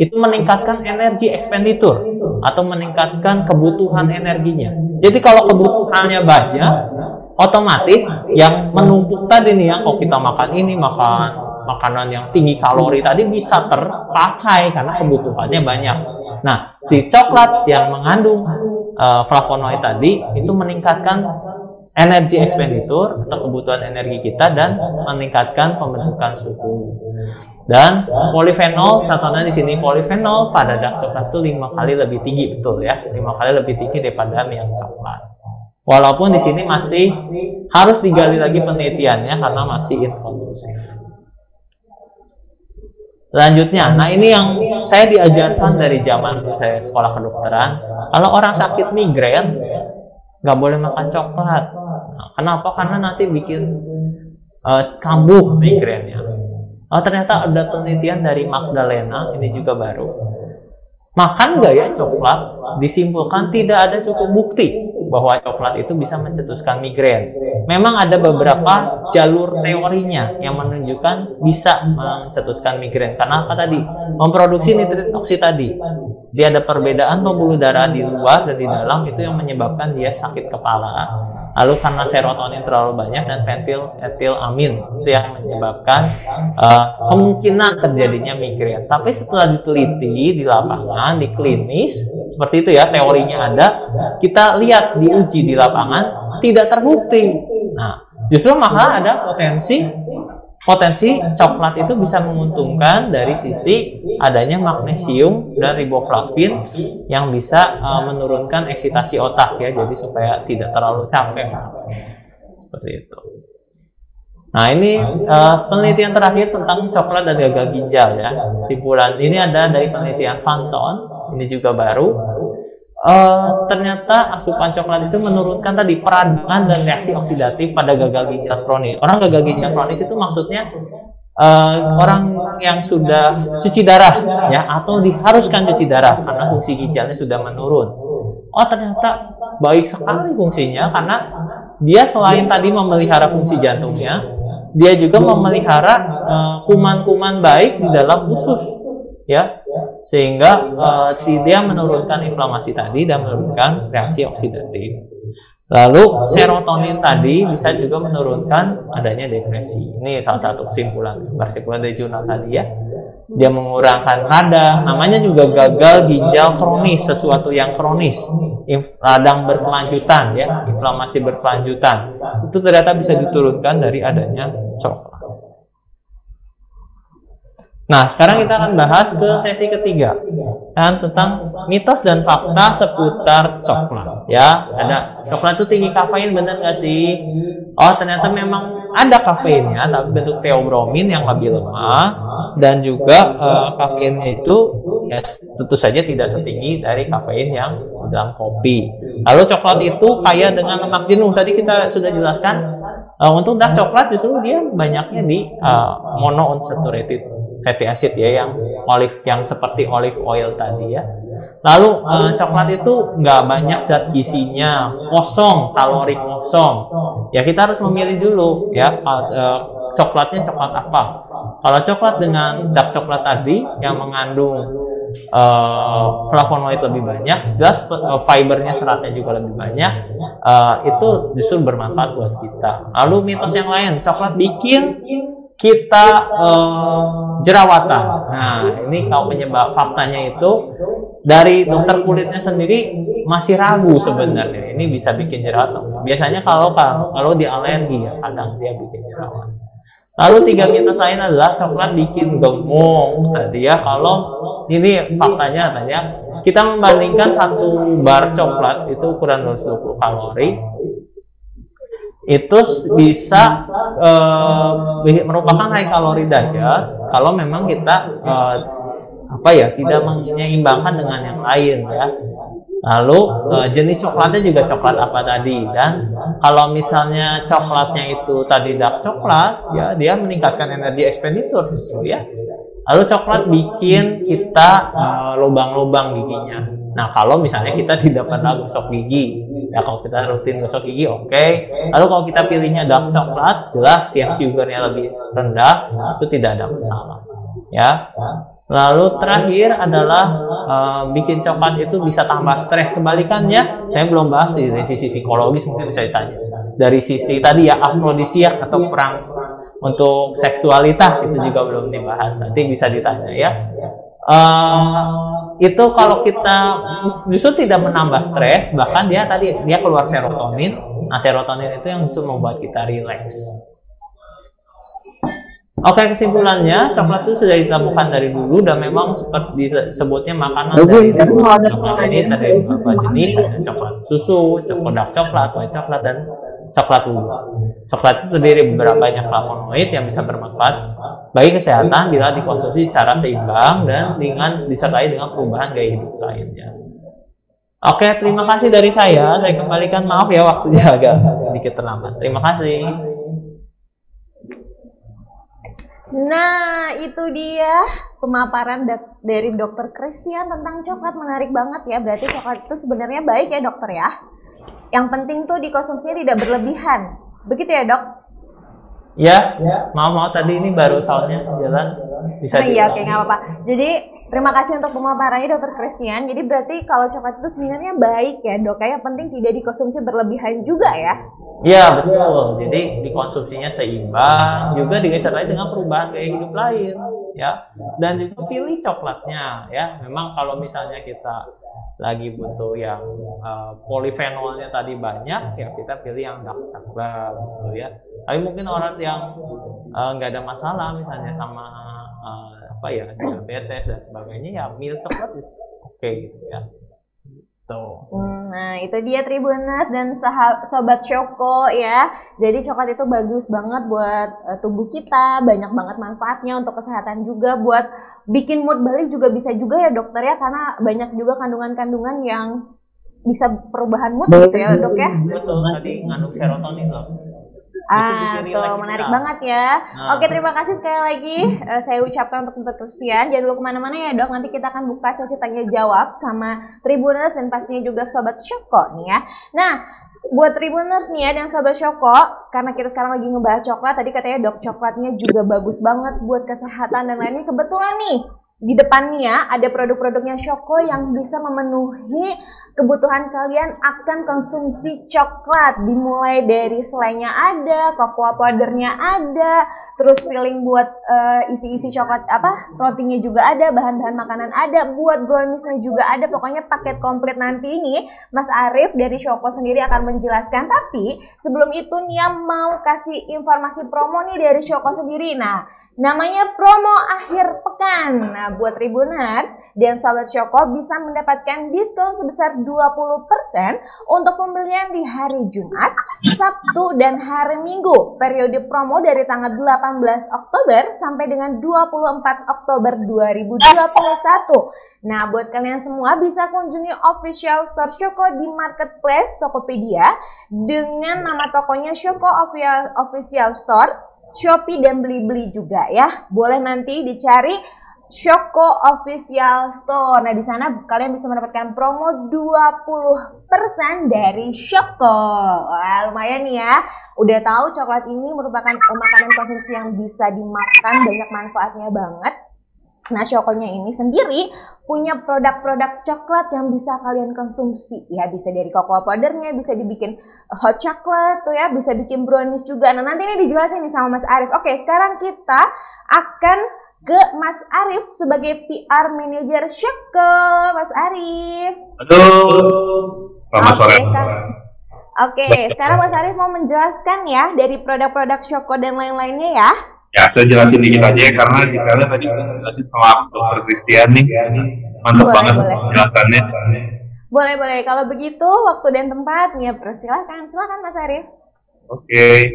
itu meningkatkan energi expenditure atau meningkatkan kebutuhan energinya. Jadi kalau kebutuhannya banyak, otomatis yang menumpuk tadi nih, ya, kalau kita makan ini, makan makanan yang tinggi kalori tadi bisa terpakai karena kebutuhannya banyak. Nah, si coklat yang mengandung flavonoid tadi itu meningkatkan energi expenditure atau kebutuhan energi kita dan meningkatkan pembentukan suhu. Dan polifenol, catatannya di sini, polifenol pada dark coklat itu 5 kali lebih tinggi, betul ya, 5 kali lebih tinggi daripada minyak coklat. Walaupun di sini masih harus digali lagi penelitiannya karena masih inkonklusif. Selanjutnya, nah ini yang saya diajarkan dari zaman saya sekolah kedokteran, kalau orang sakit migrain nggak boleh makan coklat. Nah, kenapa? Karena nanti bikin kambuh migrainnya. Oh, ternyata ada penelitian dari Magdalena, ini juga baru. Makan nggak ya coklat? Disimpulkan tidak ada cukup bukti bahwa coklat itu bisa mencetuskan migrain. Memang ada beberapa jalur teorinya yang menunjukkan bisa mencetuskan migrain. Karena apa tadi? Memproduksi nitrit oksida tadi. Dia ada perbedaan pembuluh darah di luar dan di dalam, itu yang menyebabkan dia sakit kepala. Lalu karena serotonin terlalu banyak dan feniletilamin, itu yang menyebabkan kemungkinan terjadinya migrain. Tapi setelah diteliti di lapangan, di klinis, seperti itu ya teorinya ada, kita lihat diuji di lapangan, tidak terbukti. Nah, justru malah ada potensi coklat itu bisa menguntungkan dari sisi adanya magnesium dan riboflavin yang bisa menurunkan eksitasi otak ya, jadi supaya tidak terlalu capek seperti itu. Nah, ini penelitian terakhir tentang coklat dan gagal ginjal ya, simpulan ini ada dari penelitian Fanton, ini juga baru. Ternyata asupan coklat itu menurunkan tadi peradangan dan reaksi oksidatif pada gagal ginjal kronis. Orang gagal ginjal kronis itu maksudnya orang yang sudah cuci darah ya, atau diharuskan cuci darah karena fungsi ginjalnya sudah menurun. Oh, ternyata baik sekali fungsinya, karena dia selain tadi memelihara fungsi jantungnya, dia juga memelihara kuman-kuman baik di dalam usus ya, sehingga dia menurunkan inflamasi tadi dan menurunkan reaksi oksidatif. Lalu serotonin tadi bisa juga menurunkan adanya depresi. Ini salah satu kesimpulan dari jurnal tadi ya. Dia mengurangkan radang, namanya juga gagal ginjal kronis, sesuatu yang kronis, radang berkelanjutan ya, inflamasi berkelanjutan. Itu ternyata bisa diturunkan dari adanya coklat. Nah, sekarang kita akan bahas ke sesi ketiga kan, tentang mitos dan fakta seputar coklat ya. Ada coklat itu tinggi kafein, bener nggak sih? Oh, ternyata memang ada kafeinnya, tapi bentuk theobromin yang lebih lemah, dan juga kafeinnya itu ya tentu saja tidak setinggi dari kafein yang dalam kopi. Lalu coklat itu kaya dengan lemak jenuh, tadi kita sudah jelaskan. Untuk dark coklat justru dia banyaknya di monounsaturated fatty acid ya, yang olive, yang seperti olive oil tadi ya. Lalu coklat itu nggak banyak zat gizinya, kosong, kalori kosong. Ya kita harus memilih dulu ya, coklatnya coklat apa. Kalau coklat dengan dark coklat tadi yang mengandung flavonoid lebih banyak, zat fibernya, seratnya juga lebih banyak, itu justru bermanfaat buat kita. Lalu mitos yang lain, coklat bikin kita jerawatan. Nah, ini kalau penyebab faktanya itu dari dokter kulitnya sendiri masih ragu sebenarnya. Ini bisa bikin jerawatan. Biasanya kalau dia alergi ya, kadang dia bikin jerawatan. Lalu tiga mitos lain adalah coklat bikin gemuk. Tadi ya, kalau ini faktanya katanya kita membandingkan satu bar coklat itu ukuran 220 kalori. Itu bisa merupakan high kalori diet kalau memang kita tidak menyeimbangkan dengan yang lain ya. Lalu jenis coklatnya juga coklat apa tadi, dan kalau misalnya coklatnya itu tadi dark coklat ya, dia meningkatkan energi expenditure justru ya. Lalu coklat bikin kita lubang-lubang giginya. Nah, kalau misalnya kita tidak pernah gosok gigi, ya kalau kita rutin gosok gigi, oke. Lalu kalau kita pilihnya dark coklat, jelas yang sugarnya lebih rendah, itu tidak ada masalah. Ya. Lalu terakhir adalah bikin coklat itu bisa tambah stres. Kebalikannya, saya belum bahas dari sisi psikologis, mungkin bisa ditanya. Dari sisi tadi ya, afrodisiak atau perang untuk seksualitas, itu juga belum dibahas. Nanti bisa ditanya ya. Itu kalau kita justru tidak menambah stres, bahkan dia keluar serotonin. Nah, serotonin itu yang justru membuat kita rileks. Oke, kesimpulannya coklat itu sudah ditemukan dari dulu dan memang seperti disebutnya makanan dari coklat ini terdiri beberapa jenis, ada coklat susu, coklat dark coklat, white coklat, dan coklat ungu. Coklat itu terdiri beberapa banyak flavonoid yang bisa bermanfaat bagi kesehatan bila dikonsumsi secara seimbang dan dengan disertai dengan perubahan gaya hidup lainnya. Oke, terima kasih dari saya kembalikan, maaf ya waktunya agak sedikit terlambat. Terima kasih. Nah, itu dia pemaparan dari Dr. Christian tentang coklat. Menarik banget ya, berarti coklat itu sebenarnya baik ya dokter ya? Yang penting tuh dikonsumsinya tidak berlebihan. Begitu ya dok? Ya, mau tadi ini baru soundnya jalan. Bisa iya, oke, nggak apa-apa. Jadi, terima kasih untuk pemaparannya Dr. Christian. Jadi berarti kalau coklat itu sebenarnya baik ya dok? Yang penting tidak dikonsumsi berlebihan juga ya? Ya betul, jadi dikonsumsinya seimbang juga disertai dengan perubahan gaya hidup lain ya, dan juga pilih coklatnya ya. Memang kalau misalnya kita lagi butuh yang polifenolnya tadi banyak ya, kita pilih yang dark coklat gitu ya. Tapi mungkin orang yang nggak ada masalah misalnya sama diabetes dan sebagainya ya, milk coklat is oke gitu ya. Tuh. Nah itu dia Tribuners dan Sobat Shoko ya. Jadi coklat itu bagus banget buat tubuh kita. Banyak banget manfaatnya untuk kesehatan juga. Buat bikin mood balik juga bisa juga ya dokter ya. Karena banyak juga kandungan-kandungan yang bisa perubahan mood gitu ya dok ya. Betul, tadi ngandung serotonin loh. Tuh, menarik banget ya. Oke, terima kasih sekali lagi saya ucapkan untuk Dr. Christian. Jangan dulu kemana-mana ya dok, nanti kita akan buka sesi tanya jawab sama Tribuners dan pastinya juga Sobat Shoko nih ya. Nah, buat Tribuners nih ya dan Sobat Shoko, karena kita sekarang lagi ngebahas coklat, tadi katanya dok coklatnya juga bagus banget buat kesehatan dan lainnya. Kebetulan nih, di depannya ada produk-produknya Shoko yang bisa memenuhi kebutuhan kalian akan konsumsi coklat. Dimulai dari selainya ada, cocoa powdernya ada, terus filling buat isi-isi coklat rotinya juga ada, bahan-bahan makanan ada, buat browniesnya juga ada. Pokoknya paket komplit nanti ini Mas Arief dari Shoko sendiri akan menjelaskan. Tapi sebelum itu Nia mau kasih informasi promo nih dari Shoko sendiri. Nah, namanya promo akhir pekan. Nah, buat Tribuners dan Sobat Shoko bisa mendapatkan diskon sebesar 20% untuk pembelian di hari Jumat, Sabtu, dan hari Minggu. Periode promo dari tanggal 18 Oktober sampai dengan 24 Oktober 2021. Nah, buat kalian semua bisa kunjungi official store Shoko di marketplace Tokopedia dengan nama tokonya Shoko Official Store, Shopee dan Blibli juga ya. Boleh nanti dicari Shoko Official Store. Nah, di sana kalian bisa mendapatkan promo 20% dari Shoko. Wah, lumayan nih ya. Udah tahu coklat ini merupakan makanan konsumsi yang bisa dimakan, banyak manfaatnya banget. Nah, Shokonya ini sendiri punya produk-produk coklat yang bisa kalian konsumsi. Ya, bisa dari cocoa powdernya, bisa dibikin hot chocolate tuh ya, bisa bikin brownies juga. Nah, nanti ini dijelasin nih sama Mas Arief. Oke, sekarang kita akan ke Mas Arief sebagai PR Manager Shoko. Mas Arief. Selamat sore. Oke, sekarang Mas Arief mau menjelaskan ya dari produk-produk Shoko dan lain-lainnya ya. Ya, saya jelasin dikit aja ya, karena detailnya tadi jelasin sama Dr. Christian nih. Mantap banget penjelasannya. Boleh. Kalau begitu, waktu dan tempatnya persilahkan. Silakan Mas Arief. Oke.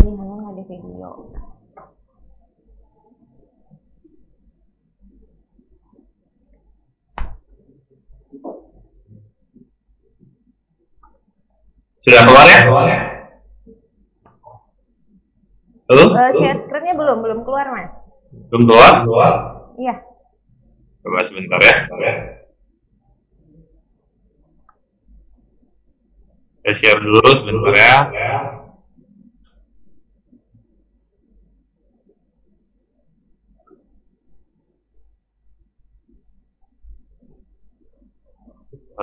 Ini hanya ada video. Sudah keluar ya? Share screen-nya belum keluar, Mas. Belum keluar? Iya. Coba sebentar ya. Saya share dulu sebentar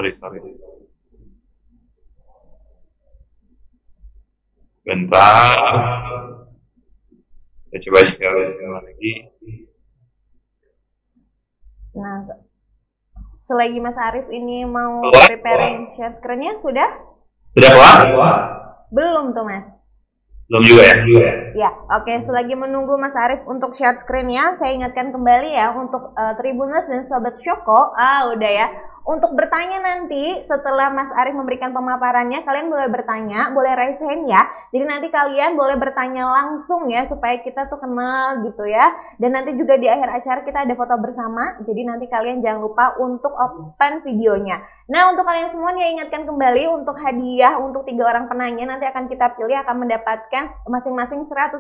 ya. Sorry. Bentar. Saya coba share lagi. Nah, selagi Mas Arief ini mau preparing share screen-nya sudah? Sudah keluar? Belum tuh Mas. Belum juga ya? Ya, oke. Selagi menunggu Mas Arief untuk share screen ya, saya ingatkan kembali ya untuk Tribuners dan Sobat Syoko. Untuk bertanya nanti setelah Mas Arief memberikan pemaparannya, kalian boleh bertanya, boleh raise hand ya. Jadi nanti kalian boleh bertanya langsung ya, supaya kita tuh kenal gitu ya. Dan nanti juga di akhir acara kita ada foto bersama, jadi nanti kalian jangan lupa untuk open videonya. Nah, untuk kalian semua nih, ingatkan kembali untuk hadiah untuk 3 orang penanya nanti akan kita pilih akan mendapatkan masing-masing 100.000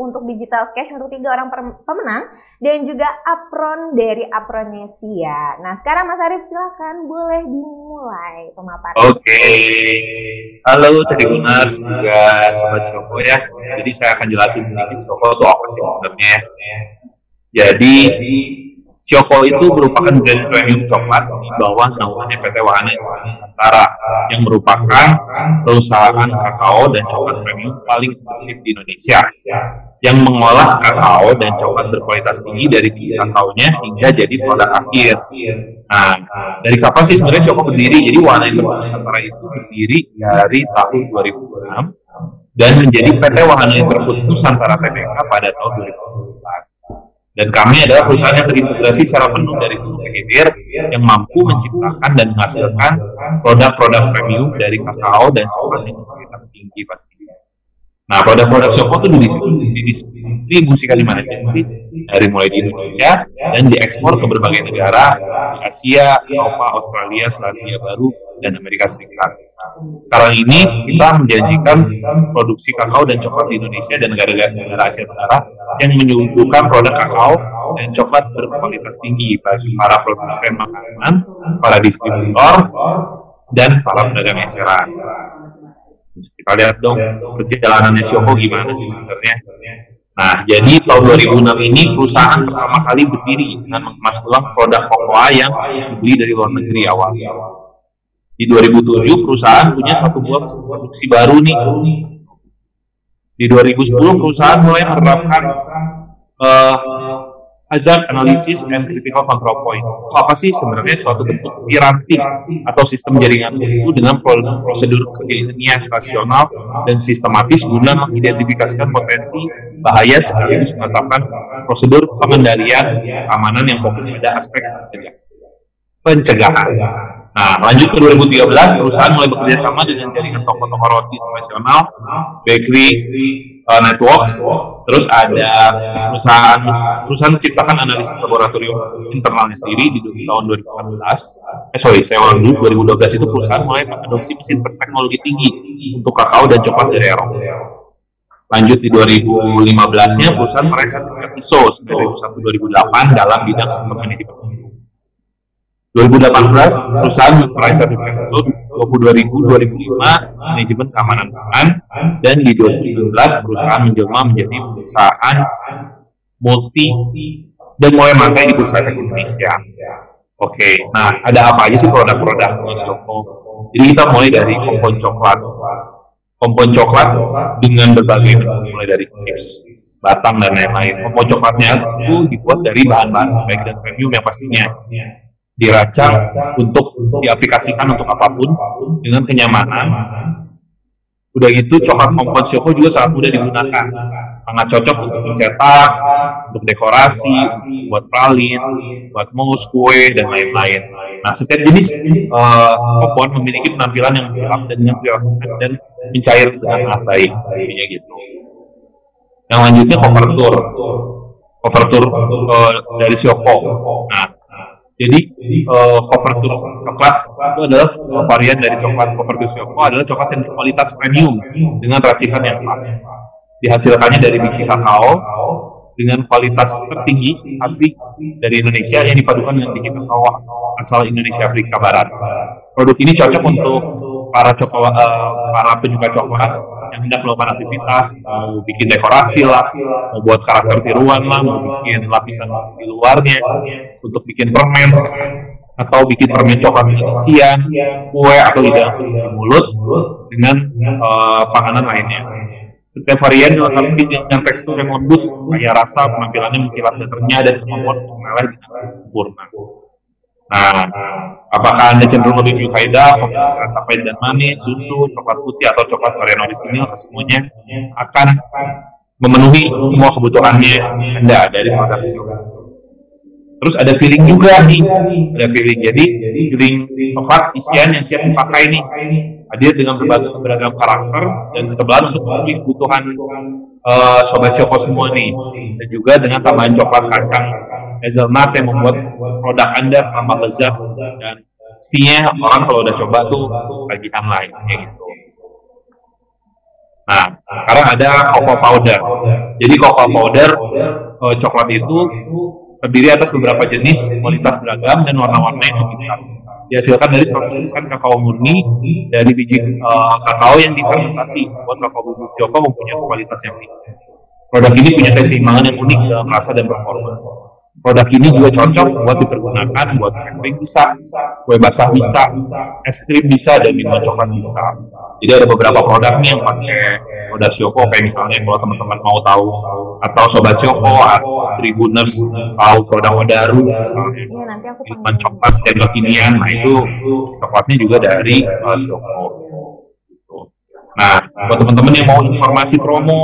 untuk digital cash untuk 3 orang pemenang dan juga apron dari Apronesia. Nah, sekarang Mas Arief silakan, boleh dimulai pemaparan. Oke. Halo Tribuners juga Sobat Shoko ya. Jadi saya akan jelasin sedikit Shoko itu apa sih sebenarnya. Jadi Shoko itu merupakan brand premium coklat di bawah naungannya PT Wahana Interput Santara yang merupakan perusahaan kakao dan coklat premium paling kompetitif di Indonesia, yang mengolah kakao dan coklat berkualitas tinggi dari kakaonya hingga jadi produk akhir. Nah, dari kapan sih sebenarnya Shoko berdiri? Jadi Wahana Interput Santara itu berdiri dari tahun 2006 dan menjadi PT Wahana Interput Santara Tbk pada tahun 2011. Dan kami adalah perusahaan yang terintegrasi secara penuh dari hulu ke hilir yang mampu menciptakan dan menghasilkan produk-produk premium dari kakao dan coklat yang kualitas tinggi pastinya. Nah, produk-produk Shoko itu didistribusikan di mana sih? Dari mulai di Indonesia dan diekspor ke berbagai negara di Asia, Eropa, Australia, Selandia Baru, dan Amerika Serikat. Sekarang ini kita menjanjikan produksi kakao dan coklat di Indonesia dan negara-negara Asia Tenggara yang menyuguhkan produk kakao dan coklat berkualitas tinggi bagi para produsen makanan, para distributor, dan para pedagang eceran. Kita lihat dong perjalanannya Shoko gimana sih sebenarnya. Nah, jadi tahun 2006 ini perusahaan pertama kali berdiri dengan mengemas ulang produk kokoa yang dibeli dari luar negeri awalnya. Di 2007 perusahaan punya 1 buah produksi baru nih. Di 2010 perusahaan mulai menerapkan hazard analysis and critical control point. Itu apa sih sebenarnya? Suatu bentuk hierarki atau sistem jaringan itu dengan prosedur keilmiahan rasional dan sistematis guna mengidentifikasikan potensi bahaya sekaligus menetapkan prosedur pengendalian keamanan yang fokus pada aspek pencegahan. Nah, lanjut ke 2013, perusahaan mulai bekerja sama dengan jaringan toko-toko roti internasional, bakery networks, terus ada perusahaan menciptakan analisis laboratorium internalnya sendiri di tahun 2014. Saya ulang dulu, 2012 itu perusahaan mulai mengadopsi mesin berteknologi tinggi untuk kakao dan coklat dari Eropa. Lanjut di 2015-nya, perusahaan meraih sertifikat ISO 9001-2008 dalam bidang sistem manajemen. 2018, perusahaan meraih sertifikat ISO 22000-2005 manajemen keamanan pangan, dan di 2019 perusahaan menjelma menjadi perusahaan multi dan mulai mantai di bursa efek Indonesia. Oke, nah ada apa aja sih produk-produk Shoko? Jadi kita mulai dari kompon coklat dengan berbagai bentuk, mulai dari chips, batang dan lain-lain. Kompon coklatnya itu dibuat dari bahan-bahan baik dan premium yang pastinya dirancang untuk diaplikasikan untuk apapun dengan kenyamanan. Udah gitu coklat kompon Shoko juga sangat mudah digunakan, sangat cocok untuk mencetak, untuk dekorasi, buat pralin, buat mousse, kue, dan lain-lain. Nah, setiap jenis kompon memiliki penampilan yang lengkap dan yang prioritaskan dan mencair dengan sangat baik, intinya gitu. Yang lanjutnya coverture dari Shoko. Nah, Jadi coverture coklat itu adalah varian dari coklat coverture Shoko adalah coklat yang berkualitas premium dengan racikan yang pas. Dihasilkannya dari biji kakao dengan kualitas tertinggi asli dari Indonesia yang dipadukan dengan biji kakao asal Indonesia Afrika Barat. Produk ini cocok untuk para penyuka coklat yang hendak melakukan aktivitas, mau bikin dekorasi lah, mau buat karakter tiruan lah, mau bikin lapisan di luarnya, untuk bikin permen, atau bikin permen coklat isian, kue, atau tidak di mulut, dengan panganan lainnya. Setiap varian dilengkapi dengan tekstur yang lembut, kaya rasa, penampilannya mengkilap dan renyah, dan kemampuan untuk meleleh dengan sempurna. Nah, apakah Anda cenderung lebih menyukai kombinasi rasa pahit dan manis, susu, coklat putih, atau coklat varian orisinil? Semuanya akan memenuhi semua kebutuhannya Anda dari transaksi. Terus ada piring juga nih, ada piring. Jadi piring tempat isian yang siap dipakai nih, hadir dengan beragam karakter dan ketebalan untuk memenuhi kebutuhan sobat Shoko semua nih. Dan juga dengan tambahan coklat kacang hazelnut yang membuat produk Anda tambah lezat, dan pastinya orang kalau udah coba tuh tagihan lain kayak gitu. Nah, sekarang ada cocoa powder. Jadi cocoa powder coklat itu terdiri atas beberapa jenis, kualitas beragam, dan warna-warna yang berbeda. Dihasilkan dari 100% kakao murni dari biji kakao yang difermentasi. Buat kakao bubuk Shoko mempunyai kualitas yang tinggi. Produk ini punya keseimbangan yang unik dalam rasa dan performa. Produk ini juga cocok buat dipergunakan buat camping bisa, kue basah bisa, es krim bisa, dan minuman coklat bisa. Jadi ada beberapa produknya yang pakai produk Shoko, kayak misalnya kalau teman-teman mau tahu, atau sobat Shoko atau tribuners tahu produk baru misalnya minuman coklat dan kekinian, nah itu coklatnya juga dari Shoko. Nah, buat teman-teman yang mau informasi promo,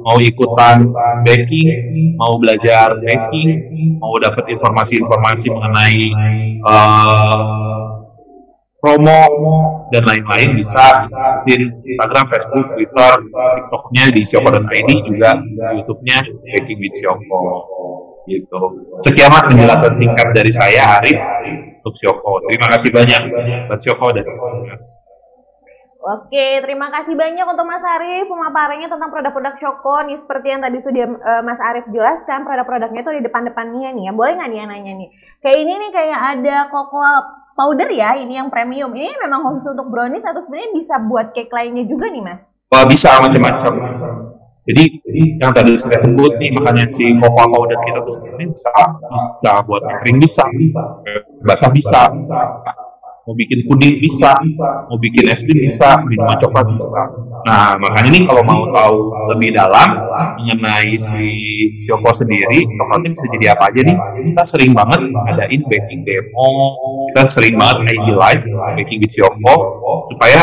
mau ikutan baking, mau belajar baking, mau dapat informasi-informasi mengenai promo dan lain-lain, bisa di Instagram, Facebook, Twitter, TikTok-nya di Shoko.id, juga YouTube-nya Baking with Shoko. Gitu. Sekian penjelasan singkat dari saya, Arif, untuk Shoko. Terima kasih banyak buat Shoko dan Komunitas. Oke, terima kasih banyak untuk Mas Arif pemaparannya tentang produk-produk Shoko. Nih seperti yang tadi sudah Mas Arif jelaskan, produk-produknya itu di depan-depannya nih ya. Boleh nggak nih nanya nih? Kayak ini nih, kayak ada cocoa powder ya, ini yang premium. Ini memang khusus untuk brownies atau sebenarnya bisa buat cake lainnya juga nih, Mas? Wah, bisa macam-macam. Jadi yang tadi saya sebut nih, makanya si cocoa powder kita tuh sebenarnya bisa buat kering, bisa basah bisa. Mau bikin puding bisa, mau bikin es krim bisa, minuman coklat bisa. Nah, makanya nih kalau mau tahu lebih dalam mengenai si Shoko sendiri, coklatnya bisa jadi apa aja nih? Kita sering banget ngadain baking demo, kita sering banget IG live baking with Shoko, supaya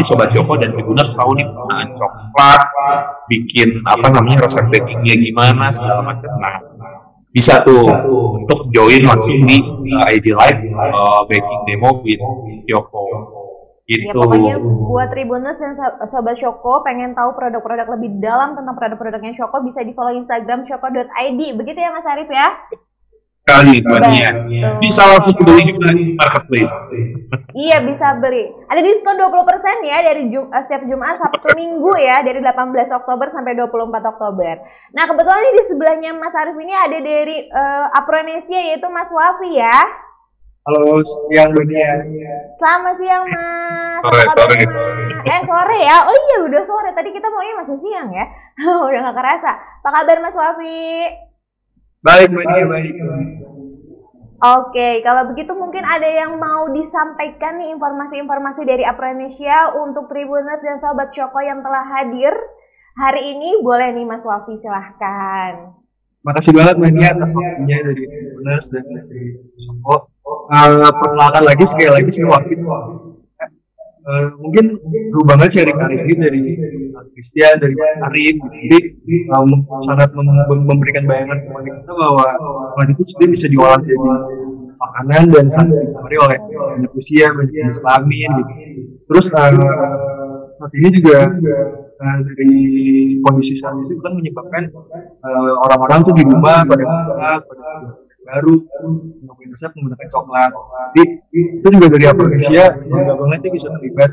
sobat Shoko dan tribuners tahu nih penggunaan coklat, bikin resep bakingnya gimana segala macam. Nah, bisa tuh untuk join langsung di IG Live baking demo with Shoko gitu. Ya, pokoknya buat tribuners dan sobat Shoko pengen tahu produk-produk lebih dalam tentang produk-produknya Shoko, bisa di follow Instagram Shoko.id, begitu ya Mas Arif ya? Kali banyak. Bisa langsung beli juga di marketplace. Iya, bisa beli. Ada diskon 20% ya dari setiap Jumat, Sabtu, Minggu ya, dari 18 Oktober sampai 24 Oktober. Nah, kebetulan ini di sebelahnya Mas Arif ini ada dari Apronesia, yaitu Mas Wafi ya. Halo, siang dunia. Selamat siang, Mas. Sore ya. Oh iya, udah sore. Tadi kita maunya masih siang ya. Udah gak kerasa. Apa kabar Mas Wafi? Baik. Oke, kalau begitu mungkin ada yang mau disampaikan nih informasi-informasi dari Apronesia untuk tribuners dan sobat Shoko yang telah hadir hari ini. Boleh nih Mas Wafi, silahkan. Makasih banget Mbak Nia atas waktunya dari tribuners dan dari Shoko. Perkenalkan lagi, sekali lagi saya Wafi. Mungkin seru banget sharing hari ini dari Christian, dari Mas Arif, jadi sangat memberikan bayangan kepada kita bahwa plat itu sebenarnya bisa diolah jadi makanan dan sangat digemari oleh banyak usia, banyak jenis kelamin gitu. Terus saat ini juga dari kondisi saat itu kan menyebabkan orang-orang tuh di rumah pada masak, pada baru menggunakan resep menggunakan coklat. Jadi itu juga dari Apronesia bangga banget ya bisa terlibat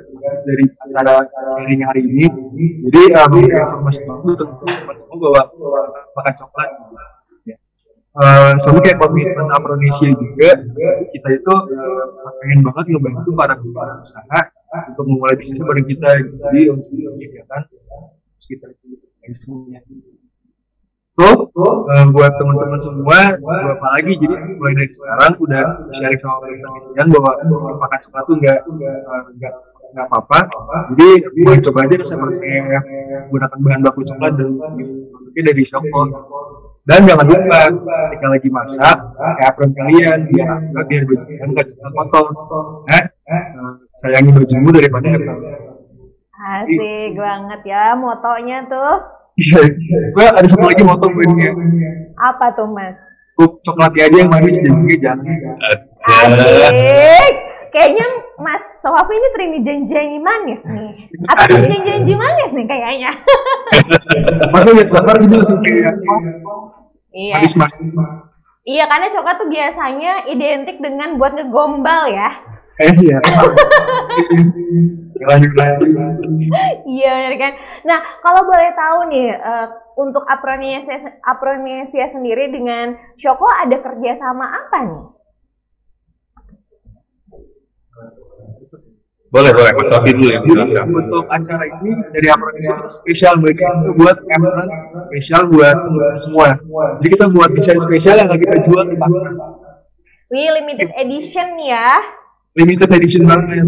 dari acara sharing hari ini. Jadi memberikan informasi baru tentang semua bahwa makan coklat sama kayak komitmen Apronesia juga, kita itu pengen banget ngebantu para usaha untuk memulai bisnis bareng kita. Jadi untuk kegiatan sekitar itu semuanya. Buat teman-teman semua, buat apa lagi? Jadi mulai dari sekarang udah sharing sama Christian bahwa makan coklat itu nggak apa-apa. Jadi boleh coba aja resep-resep gunakan bahan baku coklat dan bentuknya dari Shoko. Dan jangan lupa ketika lagi masak, pakai apron kalian biar baju kalian nggak cepat kotor. Sayangi bajumu daripada apron. Asik banget ya motonya tuh. Iya, gue ada satu lagi moto bandingnya. Apa tuh Mas? Coklatnya aja yang manis, janjinya jangan. Asik. Kayaknya Mas Sohafi ini sering dijanji-janji manis nih. Atau sering janji-janji manis nih kayaknya. Padahal lihat coklat itu langsung kayak manis manis. Iya, karena coklat tuh biasanya identik dengan buat ngegombal ya. Iya. Iya benar kan. Nah kalau boleh tahu nih untuk Apronesia sendiri dengan Schoko ada kerjasama apa nih? Boleh Mas Sofi dulu ya. Untuk acara ini dari Apronesia spesial bagi itu buat Emron spesial buat semua. Jadi kita buat desain spesial yang lagi kita jual di pasar. Wih limited edition ya. Limited edition banget.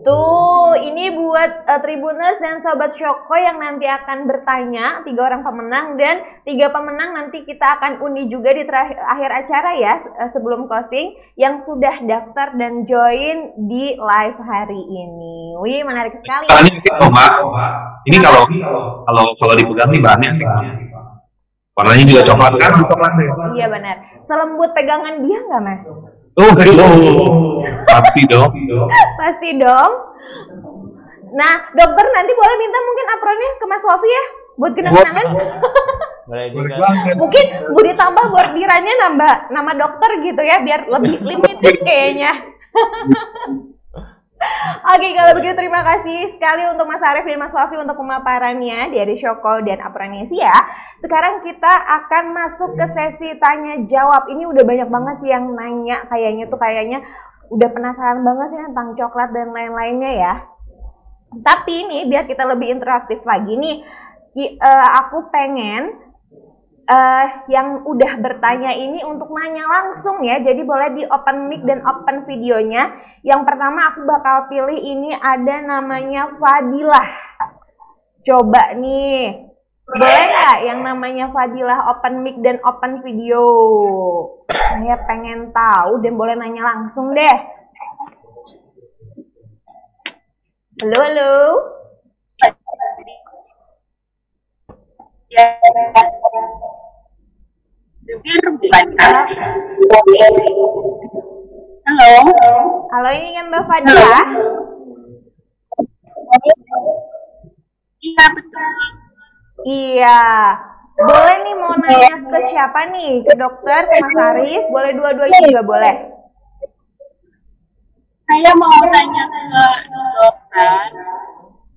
Tuh, ini buat Tribuners dan Sobat Schoko yang nanti akan bertanya. 3 orang pemenang dan 3 pemenang nanti kita akan undi juga di akhir acara ya, sebelum closing, yang sudah daftar dan join di live hari ini. Wih, menarik sekali. Bahannya asik loh, Mbak. Ini kalau dipegang nih bahannya asik. Warnanya juga coklat kan? Coklat ya. Iya benar. Selembut pegangan dia nggak, Mas? Oh, pasti dong. Pasti dong. Nah, dokter nanti boleh minta mungkin apronnya ke Mas Sofi ya, buat kenang-kenangan. Boleh juga. Mungkin boleh ditambah bordirannya nambah nama dokter gitu ya, biar lebih limited kayaknya. Oke, kalau begitu terima kasih sekali untuk Mas Arief dan Mas Wafi untuk pemaparannya dari Schoko dan Apronesia. Sekarang kita akan masuk ke sesi tanya jawab. Ini udah banyak banget sih yang nanya kayaknya udah penasaran banget sih tentang coklat dan lain-lainnya ya. Tapi ini biar kita lebih interaktif lagi nih, aku pengen yang udah bertanya ini untuk nanya langsung ya, jadi boleh di open mic dan open videonya. Yang pertama aku bakal pilih ini ada namanya Fadilah. Coba nih, boleh nggak yang namanya Fadilah open mic dan open video? Saya pengen tahu dan boleh nanya langsung deh. Halo, halo. Ya. Halo. Halo, ini kan Mbak Fadilah. Iya, betul. Iya. Boleh nih mau nanya ke siapa nih? Ke dokter, ke Mas Arief? Boleh dua-duanya juga boleh. Saya mau tanya ke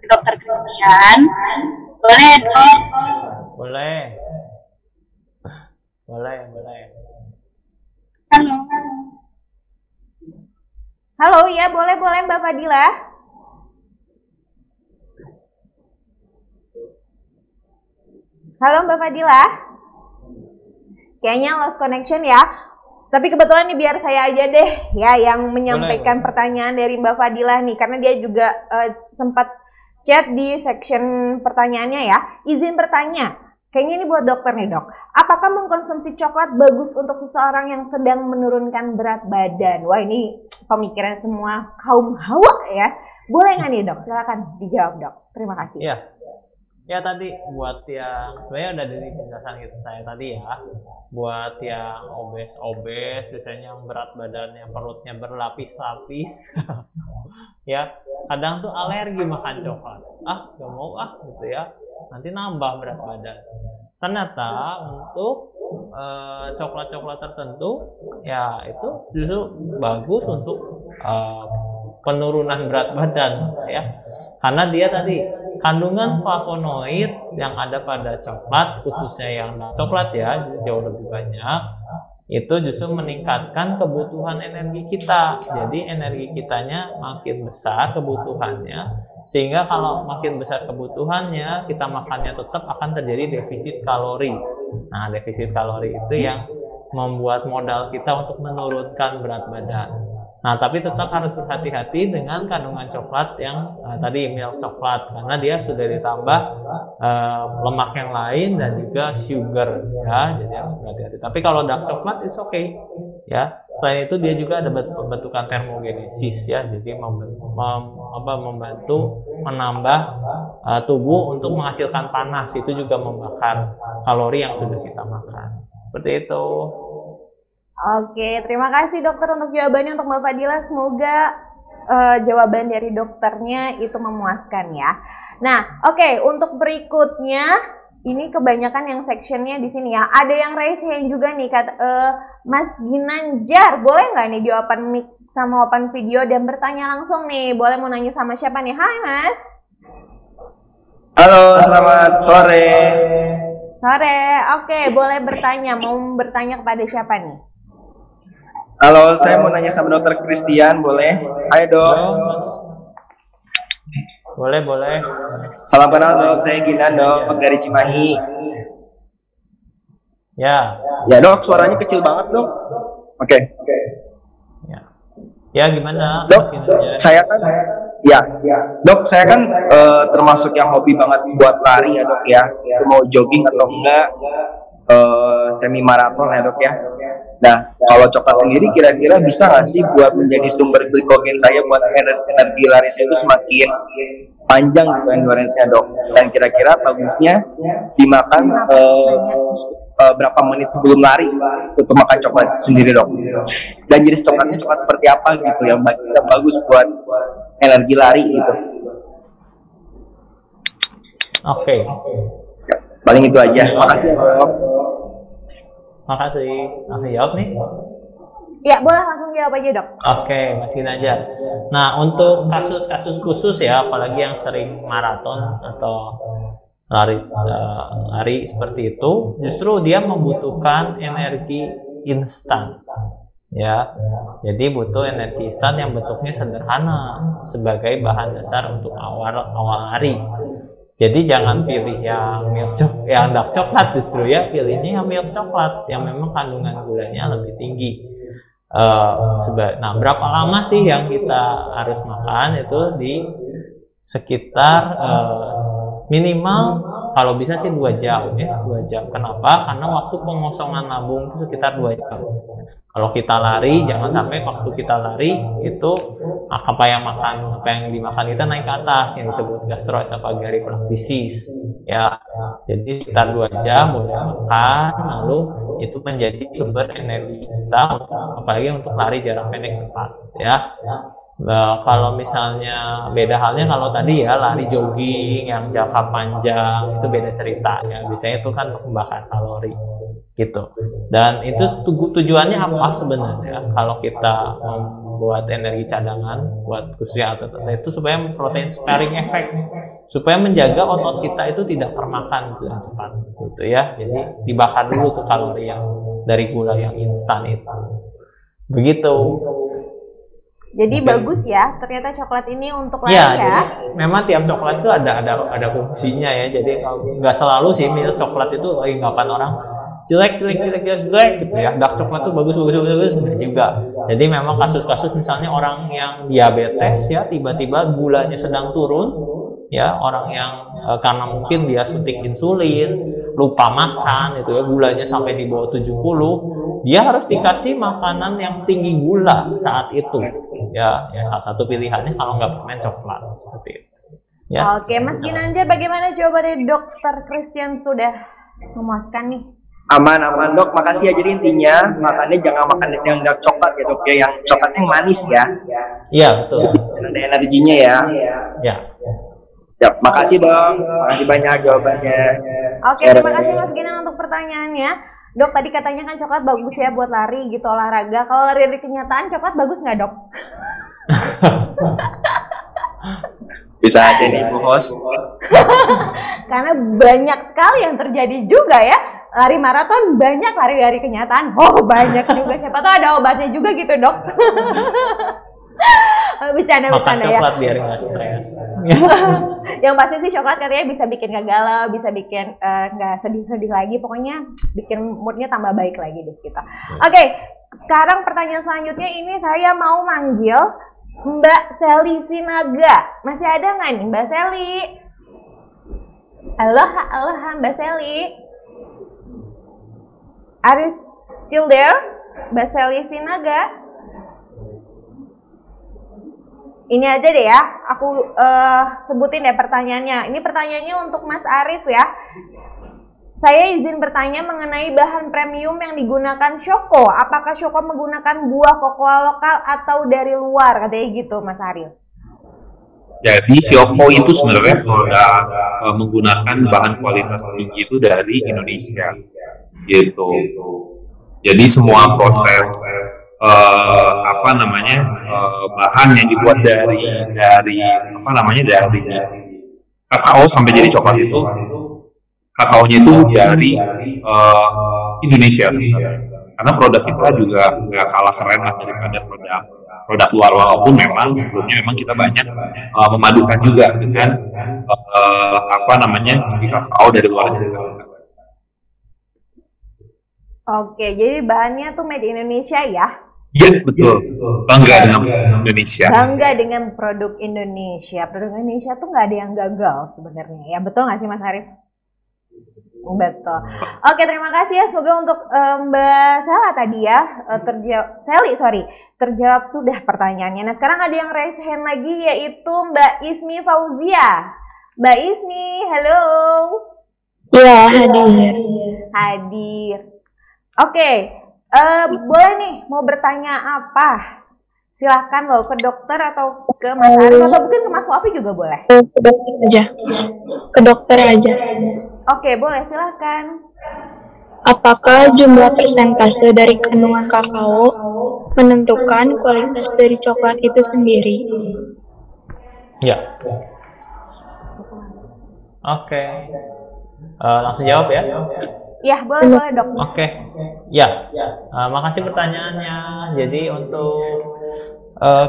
dokter Christian. Boleh, Dok? Boleh. Boleh. Halo. Halo, ya boleh Mbak Fadilah. Halo Mbak Fadilah. Kayaknya lost connection ya. Tapi kebetulan nih biar saya aja deh ya yang menyampaikan pertanyaan dari Mbak Fadilah nih karena dia juga sempat chat di section pertanyaannya ya. Izin bertanya. Kayaknya ini buat dokter nih dok, apakah mengkonsumsi coklat bagus untuk seseorang yang sedang menurunkan berat badan? Wah ini pemikiran semua kaum hawa ya, boleh nggak nih dok? Silakan dijawab dok, terima kasih. Iya, ya tadi buat yang, sebenarnya udah dari penjelasan saya tadi ya, buat yang obes, biasanya yang berat badannya perutnya berlapis-lapis, ya kadang tuh alergi makan coklat, nggak mau gitu ya. Nanti nambah berat badan. Ternyata untuk coklat-coklat tertentu ya itu justru bagus untuk penurunan berat badan ya. Karena dia tadi kandungan flavonoid yang ada pada coklat khususnya yang coklat ya jauh lebih banyak. Itu justru meningkatkan kebutuhan energi kita. Jadi energi kitanya makin besar kebutuhannya. Sehingga kalau makin besar kebutuhannya, kita makannya tetap akan terjadi defisit kalori. Nah, defisit kalori itu yang membuat modal kita untuk menurunkan berat badan. Nah, tapi tetap harus berhati-hati dengan kandungan coklat yang tadi milk coklat. Karena dia sudah ditambah lemak yang lain dan juga sugar. Ya, jadi harus berhati-hati. Tapi kalau dark coklat, it's okay. ya. Selain itu dia juga ada pembentukan termogenesis ya, jadi membantu menambah tubuh untuk menghasilkan panas, itu juga membakar kalori yang sudah kita makan. Seperti itu. Oke, terima kasih dokter untuk jawabannya untuk Mbak Fadila. Semoga jawaban dari dokternya itu memuaskan ya. Nah, oke, untuk berikutnya. Ini kebanyakan yang sectionnya di sini ya. Ada yang raise hand juga nih, kata Mas Ginanjar, boleh nggak nih di open mic sama open video dan bertanya langsung nih? Boleh, mau nanya sama siapa nih? Hai Mas. Halo, selamat sore. Sore, oke, boleh bertanya. Mau bertanya kepada siapa nih? Halo, saya mau nanya sama Dokter Christian, boleh? Hai Dok. Boleh, boleh. Salam kenal Dok, saya Ginan Dok dari Cimahi. Ya. Ya Dok, suaranya kecil banget Dok. Oke. Okay. Ya. Ya gimana? Dok, saya kan, ya. Dok, saya kan termasuk yang hobi banget buat lari ya Dok ya. Itu mau jogging atau enggak, semi maraton ya Dok ya. Nah, kalau Coka sendiri kira-kira bisa nggak sih buat menjadi sumber glikogen saya buat energi lari saya itu semakin panjang gitu endurance-nya Dok, dan kira-kira bagusnya dimakan berapa menit sebelum lari untuk makan coklat sendiri Dok, dan jenis coklatnya coklat seperti apa gitu yang bagus buat energi lari gitu. Oke. Paling itu aja, makasih Dok. Makasih, langsung jawab nih. Ya, boleh langsung jawab aja Dok. Oke, masukin aja. Nah, untuk kasus-kasus khusus ya, apalagi yang sering maraton atau lari seperti itu, justru dia membutuhkan energi instan. Ya, jadi butuh energi instan yang bentuknya sederhana sebagai bahan dasar untuk awal lari. Jadi jangan pilih yang dark coklat justru ya, pilihnya yang milk coklat yang memang kandungan gulanya lebih tinggi. Nah, berapa lama sih yang kita harus makan itu di sekitar minimal kalau bisa sih 2 jam ya, 2 jam. Kenapa? Karena waktu pengosongan lambung itu sekitar 2 jam. Kalau kita lari, jangan sampai waktu kita lari itu apa yang dimakan kita naik ke atas, yang disebut gastroesophageal reflux disease. Ya, jadi sekitar 2 jam boleh makan, lalu itu menjadi sumber energi kita, apalagi untuk lari jarak pendek cepat. Ya, kalau misalnya beda halnya kalau tadi ya lari jogging yang jangka panjang itu beda cerita. Ya, biasanya itu kan untuk membakar kalori. Gitu. Dan itu tujuannya apa sebenarnya kalau kita membuat energi cadangan buat khususnya atlet itu supaya protein sparing effect, supaya menjaga otot kita itu tidak termakan dengan cepat gitu ya. Jadi dibakar dulu tuh kalori yang dari gula yang instan itu. Begitu. Jadi bagus ya, ternyata coklat ini untuk lari ya. Jadi, memang tiap coklat itu ada fungsinya ya. Jadi nggak selalu sih coklat itu anggapan orang jelek gitu ya, dark coklat tuh bagus enggak juga. Jadi memang kasus-kasus misalnya orang yang diabetes ya, tiba-tiba gulanya sedang turun ya, orang yang karena mungkin dia suntik insulin, lupa makan itu ya, gulanya sampai di bawah 70, dia harus dikasih makanan yang tinggi gula saat itu ya. Ya salah satu pilihannya kalau nggak permen coklat seperti itu ya. Oke, Mas Ginanjar, bagaimana jawabannya Dokter Christian, sudah memuaskan nih? Aman Dok, makasih ya. Jadi intinya makannya jangan makan yang dark coklat ya Dok ya, yang coklatnya yang manis ya. Iya betul. Dan ada energinya ya. Iya. Siap, makasih Dok, makasih banyak jawabannya. Oke, terima kasih Mas Ginan untuk pertanyaannya. Dok, tadi katanya kan coklat bagus ya buat lari gitu, olahraga. Kalau lari dari kenyataan, coklat bagus nggak Dok? Bisa aja nih Bu Host. Karena banyak sekali yang terjadi juga ya. Lari maraton banyak, lari dari kenyataan banyak juga. Siapa tahu ada obatnya juga gitu Dok. Bercanda ya. Makan coklat biar nggak stres. Yang pasti sih coklat katanya bisa bikin nggak galau, bisa bikin nggak sedih-sedih lagi. Pokoknya bikin moodnya tambah baik lagi deh kita. Oke, sekarang pertanyaan selanjutnya ini saya mau manggil Mbak Sally Sinaga. Masih ada nggak nih Mbak Sally? Aloha Mbak Sally. Are you still there? Baselia Sinaga. Ini aja deh ya, aku sebutin deh pertanyaannya. Ini pertanyaannya untuk Mas Arief ya. Saya izin bertanya mengenai bahan premium yang digunakan Schoko. Apakah Schoko menggunakan buah kokoa lokal atau dari luar? Katanya gitu, Mas Arief. Jadi Schoko itu sebenarnya produk menggunakan bahan kualitas tinggi itu dari Indonesia, gitu. Jadi semua proses bahan yang dibuat dari kakao sampai jadi coklat itu. Kakaonya itu dari Indonesia sebenarnya, karena produk kita juga nggak kalah keren lah daripada produk luar, walaupun memang sebelumnya memang kita banyak memadukan juga dengan kakao dari luar negeri. Oke, jadi bahannya tuh made in Indonesia ya? Iya, betul. Bangga dengan Indonesia. Bangga dengan produk Indonesia. Produk Indonesia tuh nggak ada yang gagal sebenarnya ya, betul nggak sih Mas Arief? Betul. Oke, terima kasih ya. Semoga untuk Mbak Sela tadi ya terjawab sudah pertanyaannya. Nah, sekarang ada yang raise hand lagi yaitu Mbak Ismi Fauzia. Mbak Ismi, halo. Iya, hadir. Oke, boleh nih mau bertanya apa? Silahkan loh ke dokter atau ke Mas Arief atau mungkin ke Mas Wafi juga boleh. Ke dokter aja. Ke dokter aja. Oke, boleh, silahkan. Apakah jumlah persentase dari kandungan kakao menentukan kualitas dari coklat itu sendiri? Ya. Oke. Langsung jawab ya? Ya, boleh dok. Oke. Ya. Makasih pertanyaannya. Jadi untuk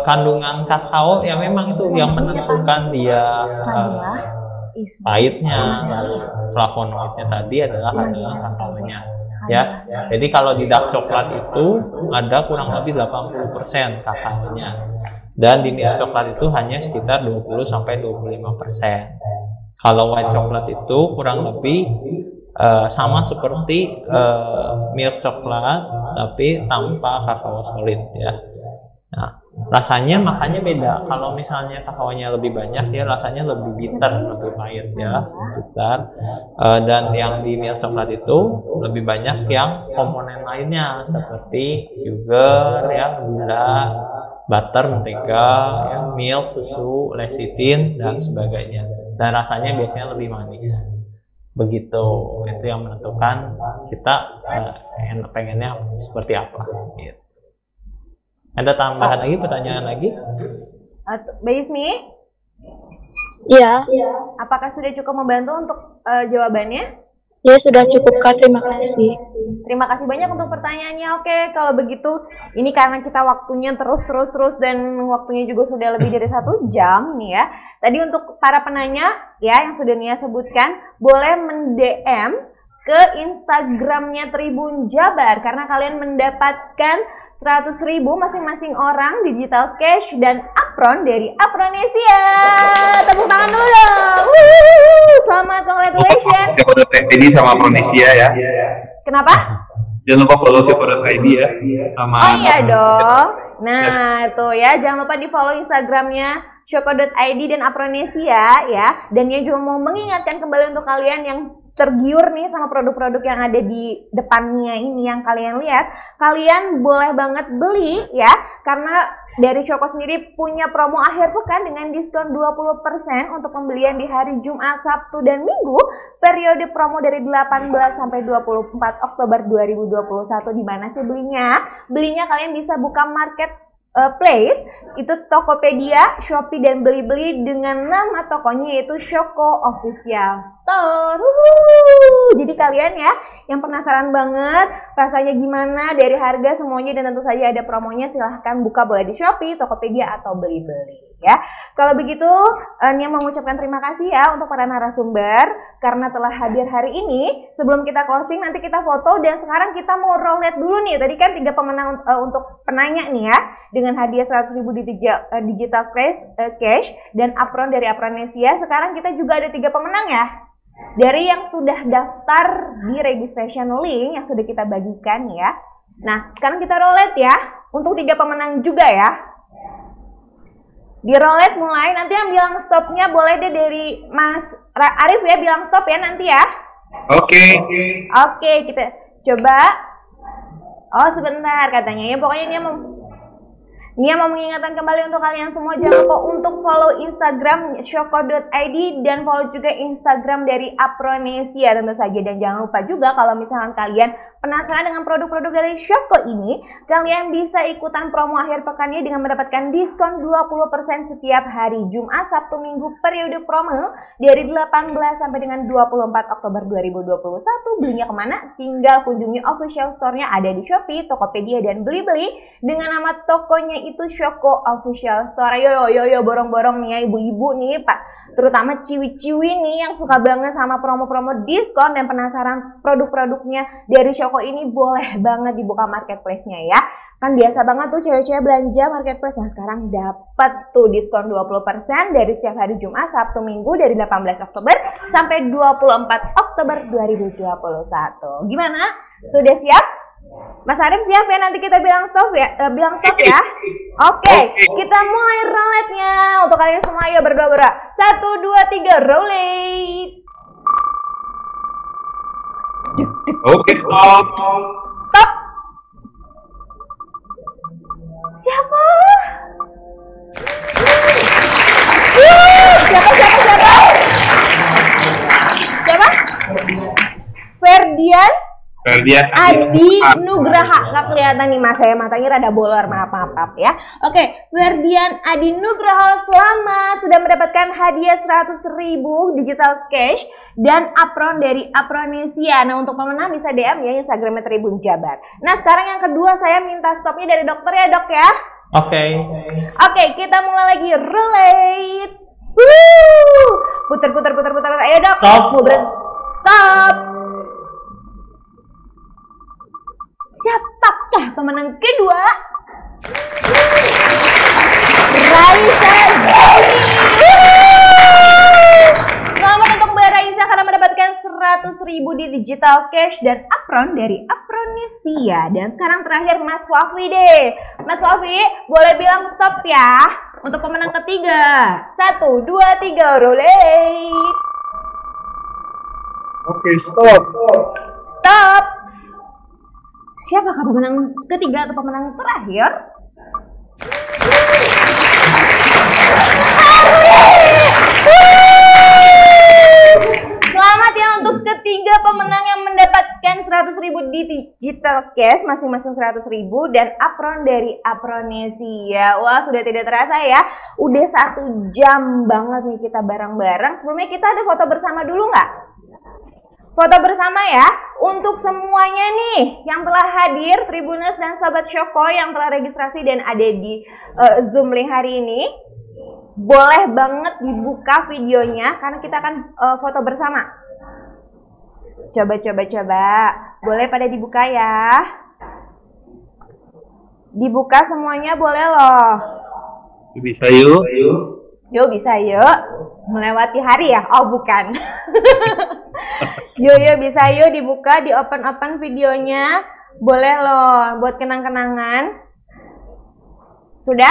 kandungan kakao ya memang itu yang menentukan dia pahitnya, lalu flavonoidnya tadi adalah kandungan kakaonya. Ya. Jadi kalau di dark coklat itu ada kurang lebih 80% kakaonya. Dan di milk coklat itu hanya sekitar 20 sampai 25%. Kalau white coklat itu kurang lebih sama seperti milk coklat tapi tanpa kakao solid ya. Nah, rasanya makanya beda. Kalau misalnya kakaonya lebih banyak, dia rasanya lebih bitter, lebih pahit ya, sekitar. Dan yang di milk coklat itu lebih banyak yang komponen lainnya seperti sugar ya, gula, butter, mentega, ya, milk, susu, lecitin dan sebagainya. Dan rasanya biasanya lebih manis. Begitu, itu yang menentukan kita pengennya seperti apa gitu. Ada tambahan lagi, pertanyaan lagi? Mbak Ismi? Iya. Apakah sudah cukup membantu untuk jawabannya? Ya, sudah cukup Kak, terima kasih. Terima kasih banyak untuk pertanyaannya. Oke, kalau begitu ini karena kita waktunya terus dan waktunya juga sudah lebih dari 1 jam nih ya. Tadi untuk para penanya ya yang sudah Nia sebutkan, boleh men-DM ke Instagramnya Tribun Jabar karena kalian mendapatkan 100.000 masing-masing orang digital cash dan apron dari Apronesia. Tepuk tangan dulu dong. Selamat, congratulations. Jangan lupa follow ID sama Apronesia ya. Kenapa? Jangan lupa follow ID ya. Sama oh iya dong. Nah, yes. Tuh ya, jangan lupa di-follow Instagramnya Schoko.id dan Apronesia ya. Dan dia juga mau mengingatkan kembali untuk kalian yang tergiur nih sama produk-produk yang ada di depannya ini yang kalian lihat, kalian boleh banget beli ya karena dari Schoko sendiri punya promo akhir pekan dengan diskon 20% untuk pembelian di hari Jumat, Sabtu, dan Minggu periode promo dari 18 sampai 24 Oktober 2021 di mana sih belinya? Belinya kalian bisa buka marketplace itu Tokopedia, Shopee, dan Blibli dengan nama tokonya yaitu Schoko Official Store. Jadi kalian ya yang penasaran banget rasanya gimana dari harga semuanya dan tentu saja ada promonya, silahkan buka boleh di Shopee, Tokopedia, atau Blibli ya. Kalau begitu Nia mengucapkan terima kasih ya untuk para narasumber karena telah hadir hari ini. Sebelum kita closing nanti kita foto dan sekarang kita mau roulette dulu nih. Tadi kan 3 pemenang untuk penanya nih ya dengan hadiah 100.000 digital cash dan apron dari Apronesia. Sekarang kita juga ada 3 pemenang ya. Dari yang sudah daftar di registration link yang sudah kita bagikan ya. Nah, sekarang kita roulette ya. Untuk 3 pemenang juga ya. Di roulette mulai, nanti yang bilang stopnya boleh deh dari Mas Arif ya, bilang stop ya nanti ya. Oke. Oke, kita coba. Oh sebentar katanya ya, pokoknya dia mau mengingatkan kembali untuk kalian semua, jangan lupa untuk follow Instagram Schoko.id dan follow juga Instagram dari Apronesia tentu saja. Dan jangan lupa juga kalau misalkan kalian penasaran dengan produk-produk dari Schoko ini, kalian bisa ikutan promo akhir pekannya dengan mendapatkan diskon 20% setiap hari Jumat, Sabtu, Minggu periode promo dari 18 sampai dengan 24 Oktober 2021. Belinya kemana? Tinggal kunjungi official store-nya, ada di Shopee, Tokopedia, dan Blibli dengan nama tokonya itu Schoko Official Store. Yo borong-borong nih ya ibu-ibu nih, Pak. Terutama ciwi-ciwi nih yang suka banget sama promo-promo diskon dan penasaran produk-produknya dari Schoko ini, boleh banget dibuka marketplace-nya ya. Kan biasa banget tuh cewek-cewek belanja marketplace. Nah sekarang dapat tuh diskon 20% dari setiap hari Jumat, Sabtu, Minggu dari 18 Oktober sampai 24 Oktober 2021. Gimana? Sudah siap? Mas Arif siap ya, nanti kita bilang stop ya. Oke. Kita mulai roulette-nya. Untuk kalian semua ayo berdoa. 1, 2, 3, roulette. Oke, stop. Stop. Siapa? Siapa? Siapa? Ferdian Adi Nugraha. Nggak kelihatan nih mas saya, matanya rada bolor, maaf ya. Oke, Ferdian Adi Nugraha, selamat sudah mendapatkan hadiah 100.000 digital cash dan apron dari Apronesia. Nah untuk pemenang bisa DM ya Instagramnya Tribun Jabar. Nah sekarang yang kedua saya minta stopnya dari dokter ya dok ya. Oke, kita mulai lagi roulette. Putar. Ayo dok. Stop. Siapakah pemenang kedua? Raisa Zaini. Selamat untuk Mbak Raisa karena mendapatkan 100.000 di digital cash dan apron dari Apronesia. Dan sekarang terakhir Mas Wafi deh. Mas Wafi boleh bilang stop ya untuk pemenang ketiga. 1, 2, 3, roulette. Oke, stop. Siapakah pemenang ketiga atau pemenang terakhir? Selamat ya untuk ketiga pemenang yang mendapatkan 100.000 di digital cash, masing-masing 100.000 dan apron dari Apronesia. Wah sudah tidak terasa ya, udah 1 jam banget nih kita bareng-bareng. Sebelumnya kita ada foto bersama dulu nggak? Foto bersama ya, untuk semuanya nih yang telah hadir, Tribuners dan Sobat Schoko yang telah registrasi dan ada di Zoom link hari ini. Boleh banget dibuka videonya karena kita akan foto bersama. Coba. Boleh pada dibuka ya. Dibuka semuanya boleh loh. Bisa yuk. Yuk bisa yuk. Melewati hari ya? Oh bukan. Yo bisa yo dibuka, di open videonya. Boleh loh buat kenang-kenangan. Sudah?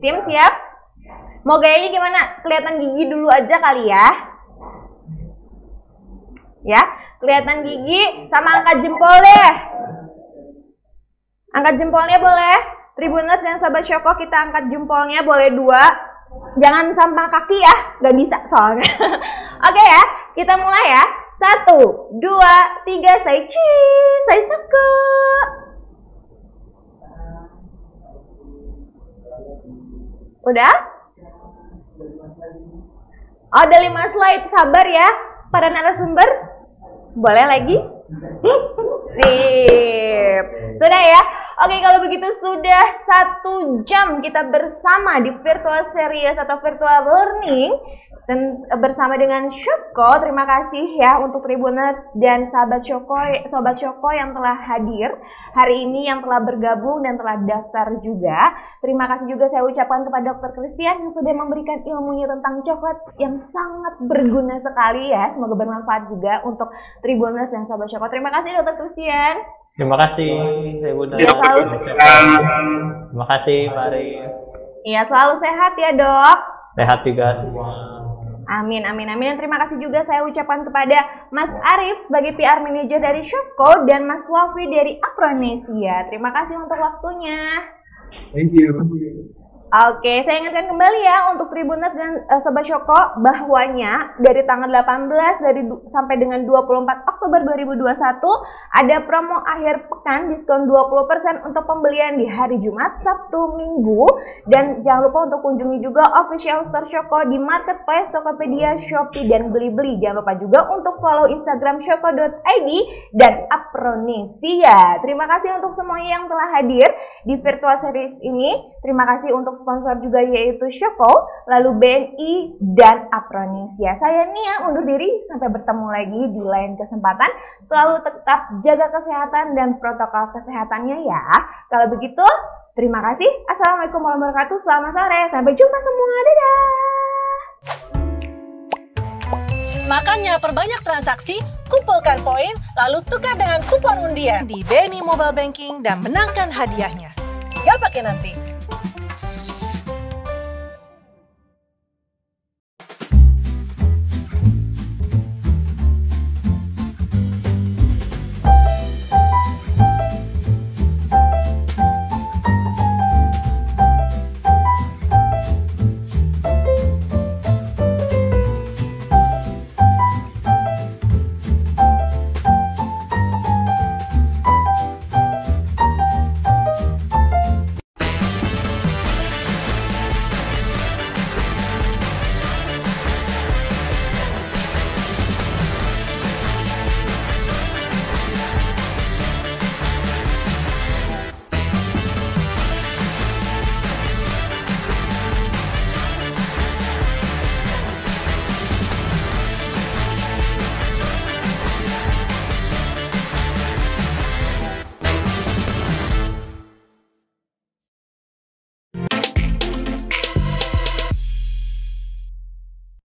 Tim siap? Mau gayanya gimana? Kelihatan gigi dulu aja kali ya. Ya, kelihatan gigi sama angkat jempol deh. Angkat jempolnya boleh. Tribuners dan Sobat Schoko kita angkat jempolnya boleh 2. Jangan sampang kaki ya, nggak bisa soalnya. Oke ya, kita mulai ya. 1, 2, 3, saya suka. Udah? Oh, ada 5 slide, sabar ya para narasumber. Boleh lagi? Sip. Sudah ya. Oke kalau begitu sudah 1 jam kita bersama di virtual series atau virtual learning dan bersama dengan Schoko. Terima kasih ya untuk Tribuners dan Sobat Schoko yang telah hadir hari ini, yang telah bergabung dan telah daftar juga. Terima kasih juga saya ucapkan kepada Dr. Christian yang sudah memberikan ilmunya tentang coklat yang sangat berguna sekali ya. Semoga bermanfaat juga untuk Tribuners dan Sobat Schoko. Terima kasih Dr. Christian. Terima kasih, Ibu. Terima kasih, Pak Ari. Iya, selalu sehat ya, Dok. Sehat juga semua. Amin, amin, amin. Dan terima kasih juga saya ucapkan kepada Mas Arief sebagai PR Manager dari Shopee dan Mas Wafi dari Apronesia. Terima kasih untuk waktunya. Thank you. Oke, saya ingatkan kembali ya untuk Tribuners dan Sobat Shoko bahwanya dari tanggal 18 sampai dengan 24 Oktober 2021 ada promo akhir pekan diskon 20% untuk pembelian di hari Jumat, Sabtu, Minggu, dan jangan lupa untuk kunjungi juga official store Shoko di marketplace Tokopedia, Shopee, dan Blibli. Jangan lupa juga untuk follow Instagram Schoko.id dan Apronesia. Terima kasih untuk semuanya yang telah hadir di virtual series ini. Terima kasih untuk sponsor juga yaitu Shoko, lalu BNI dan Apronesia. Saya Nia undur diri sampai bertemu lagi di lain kesempatan. Selalu tetap jaga kesehatan dan protokol kesehatannya ya. Kalau begitu, terima kasih. Assalamualaikum warahmatullahi wabarakatuh. Selamat sore. Sampai jumpa semua. Dadah. Makanya perbanyak transaksi, kumpulkan poin, lalu tukar dengan kupon undian di BNI Mobile Banking dan menangkan hadiahnya. Gak pakai nanti.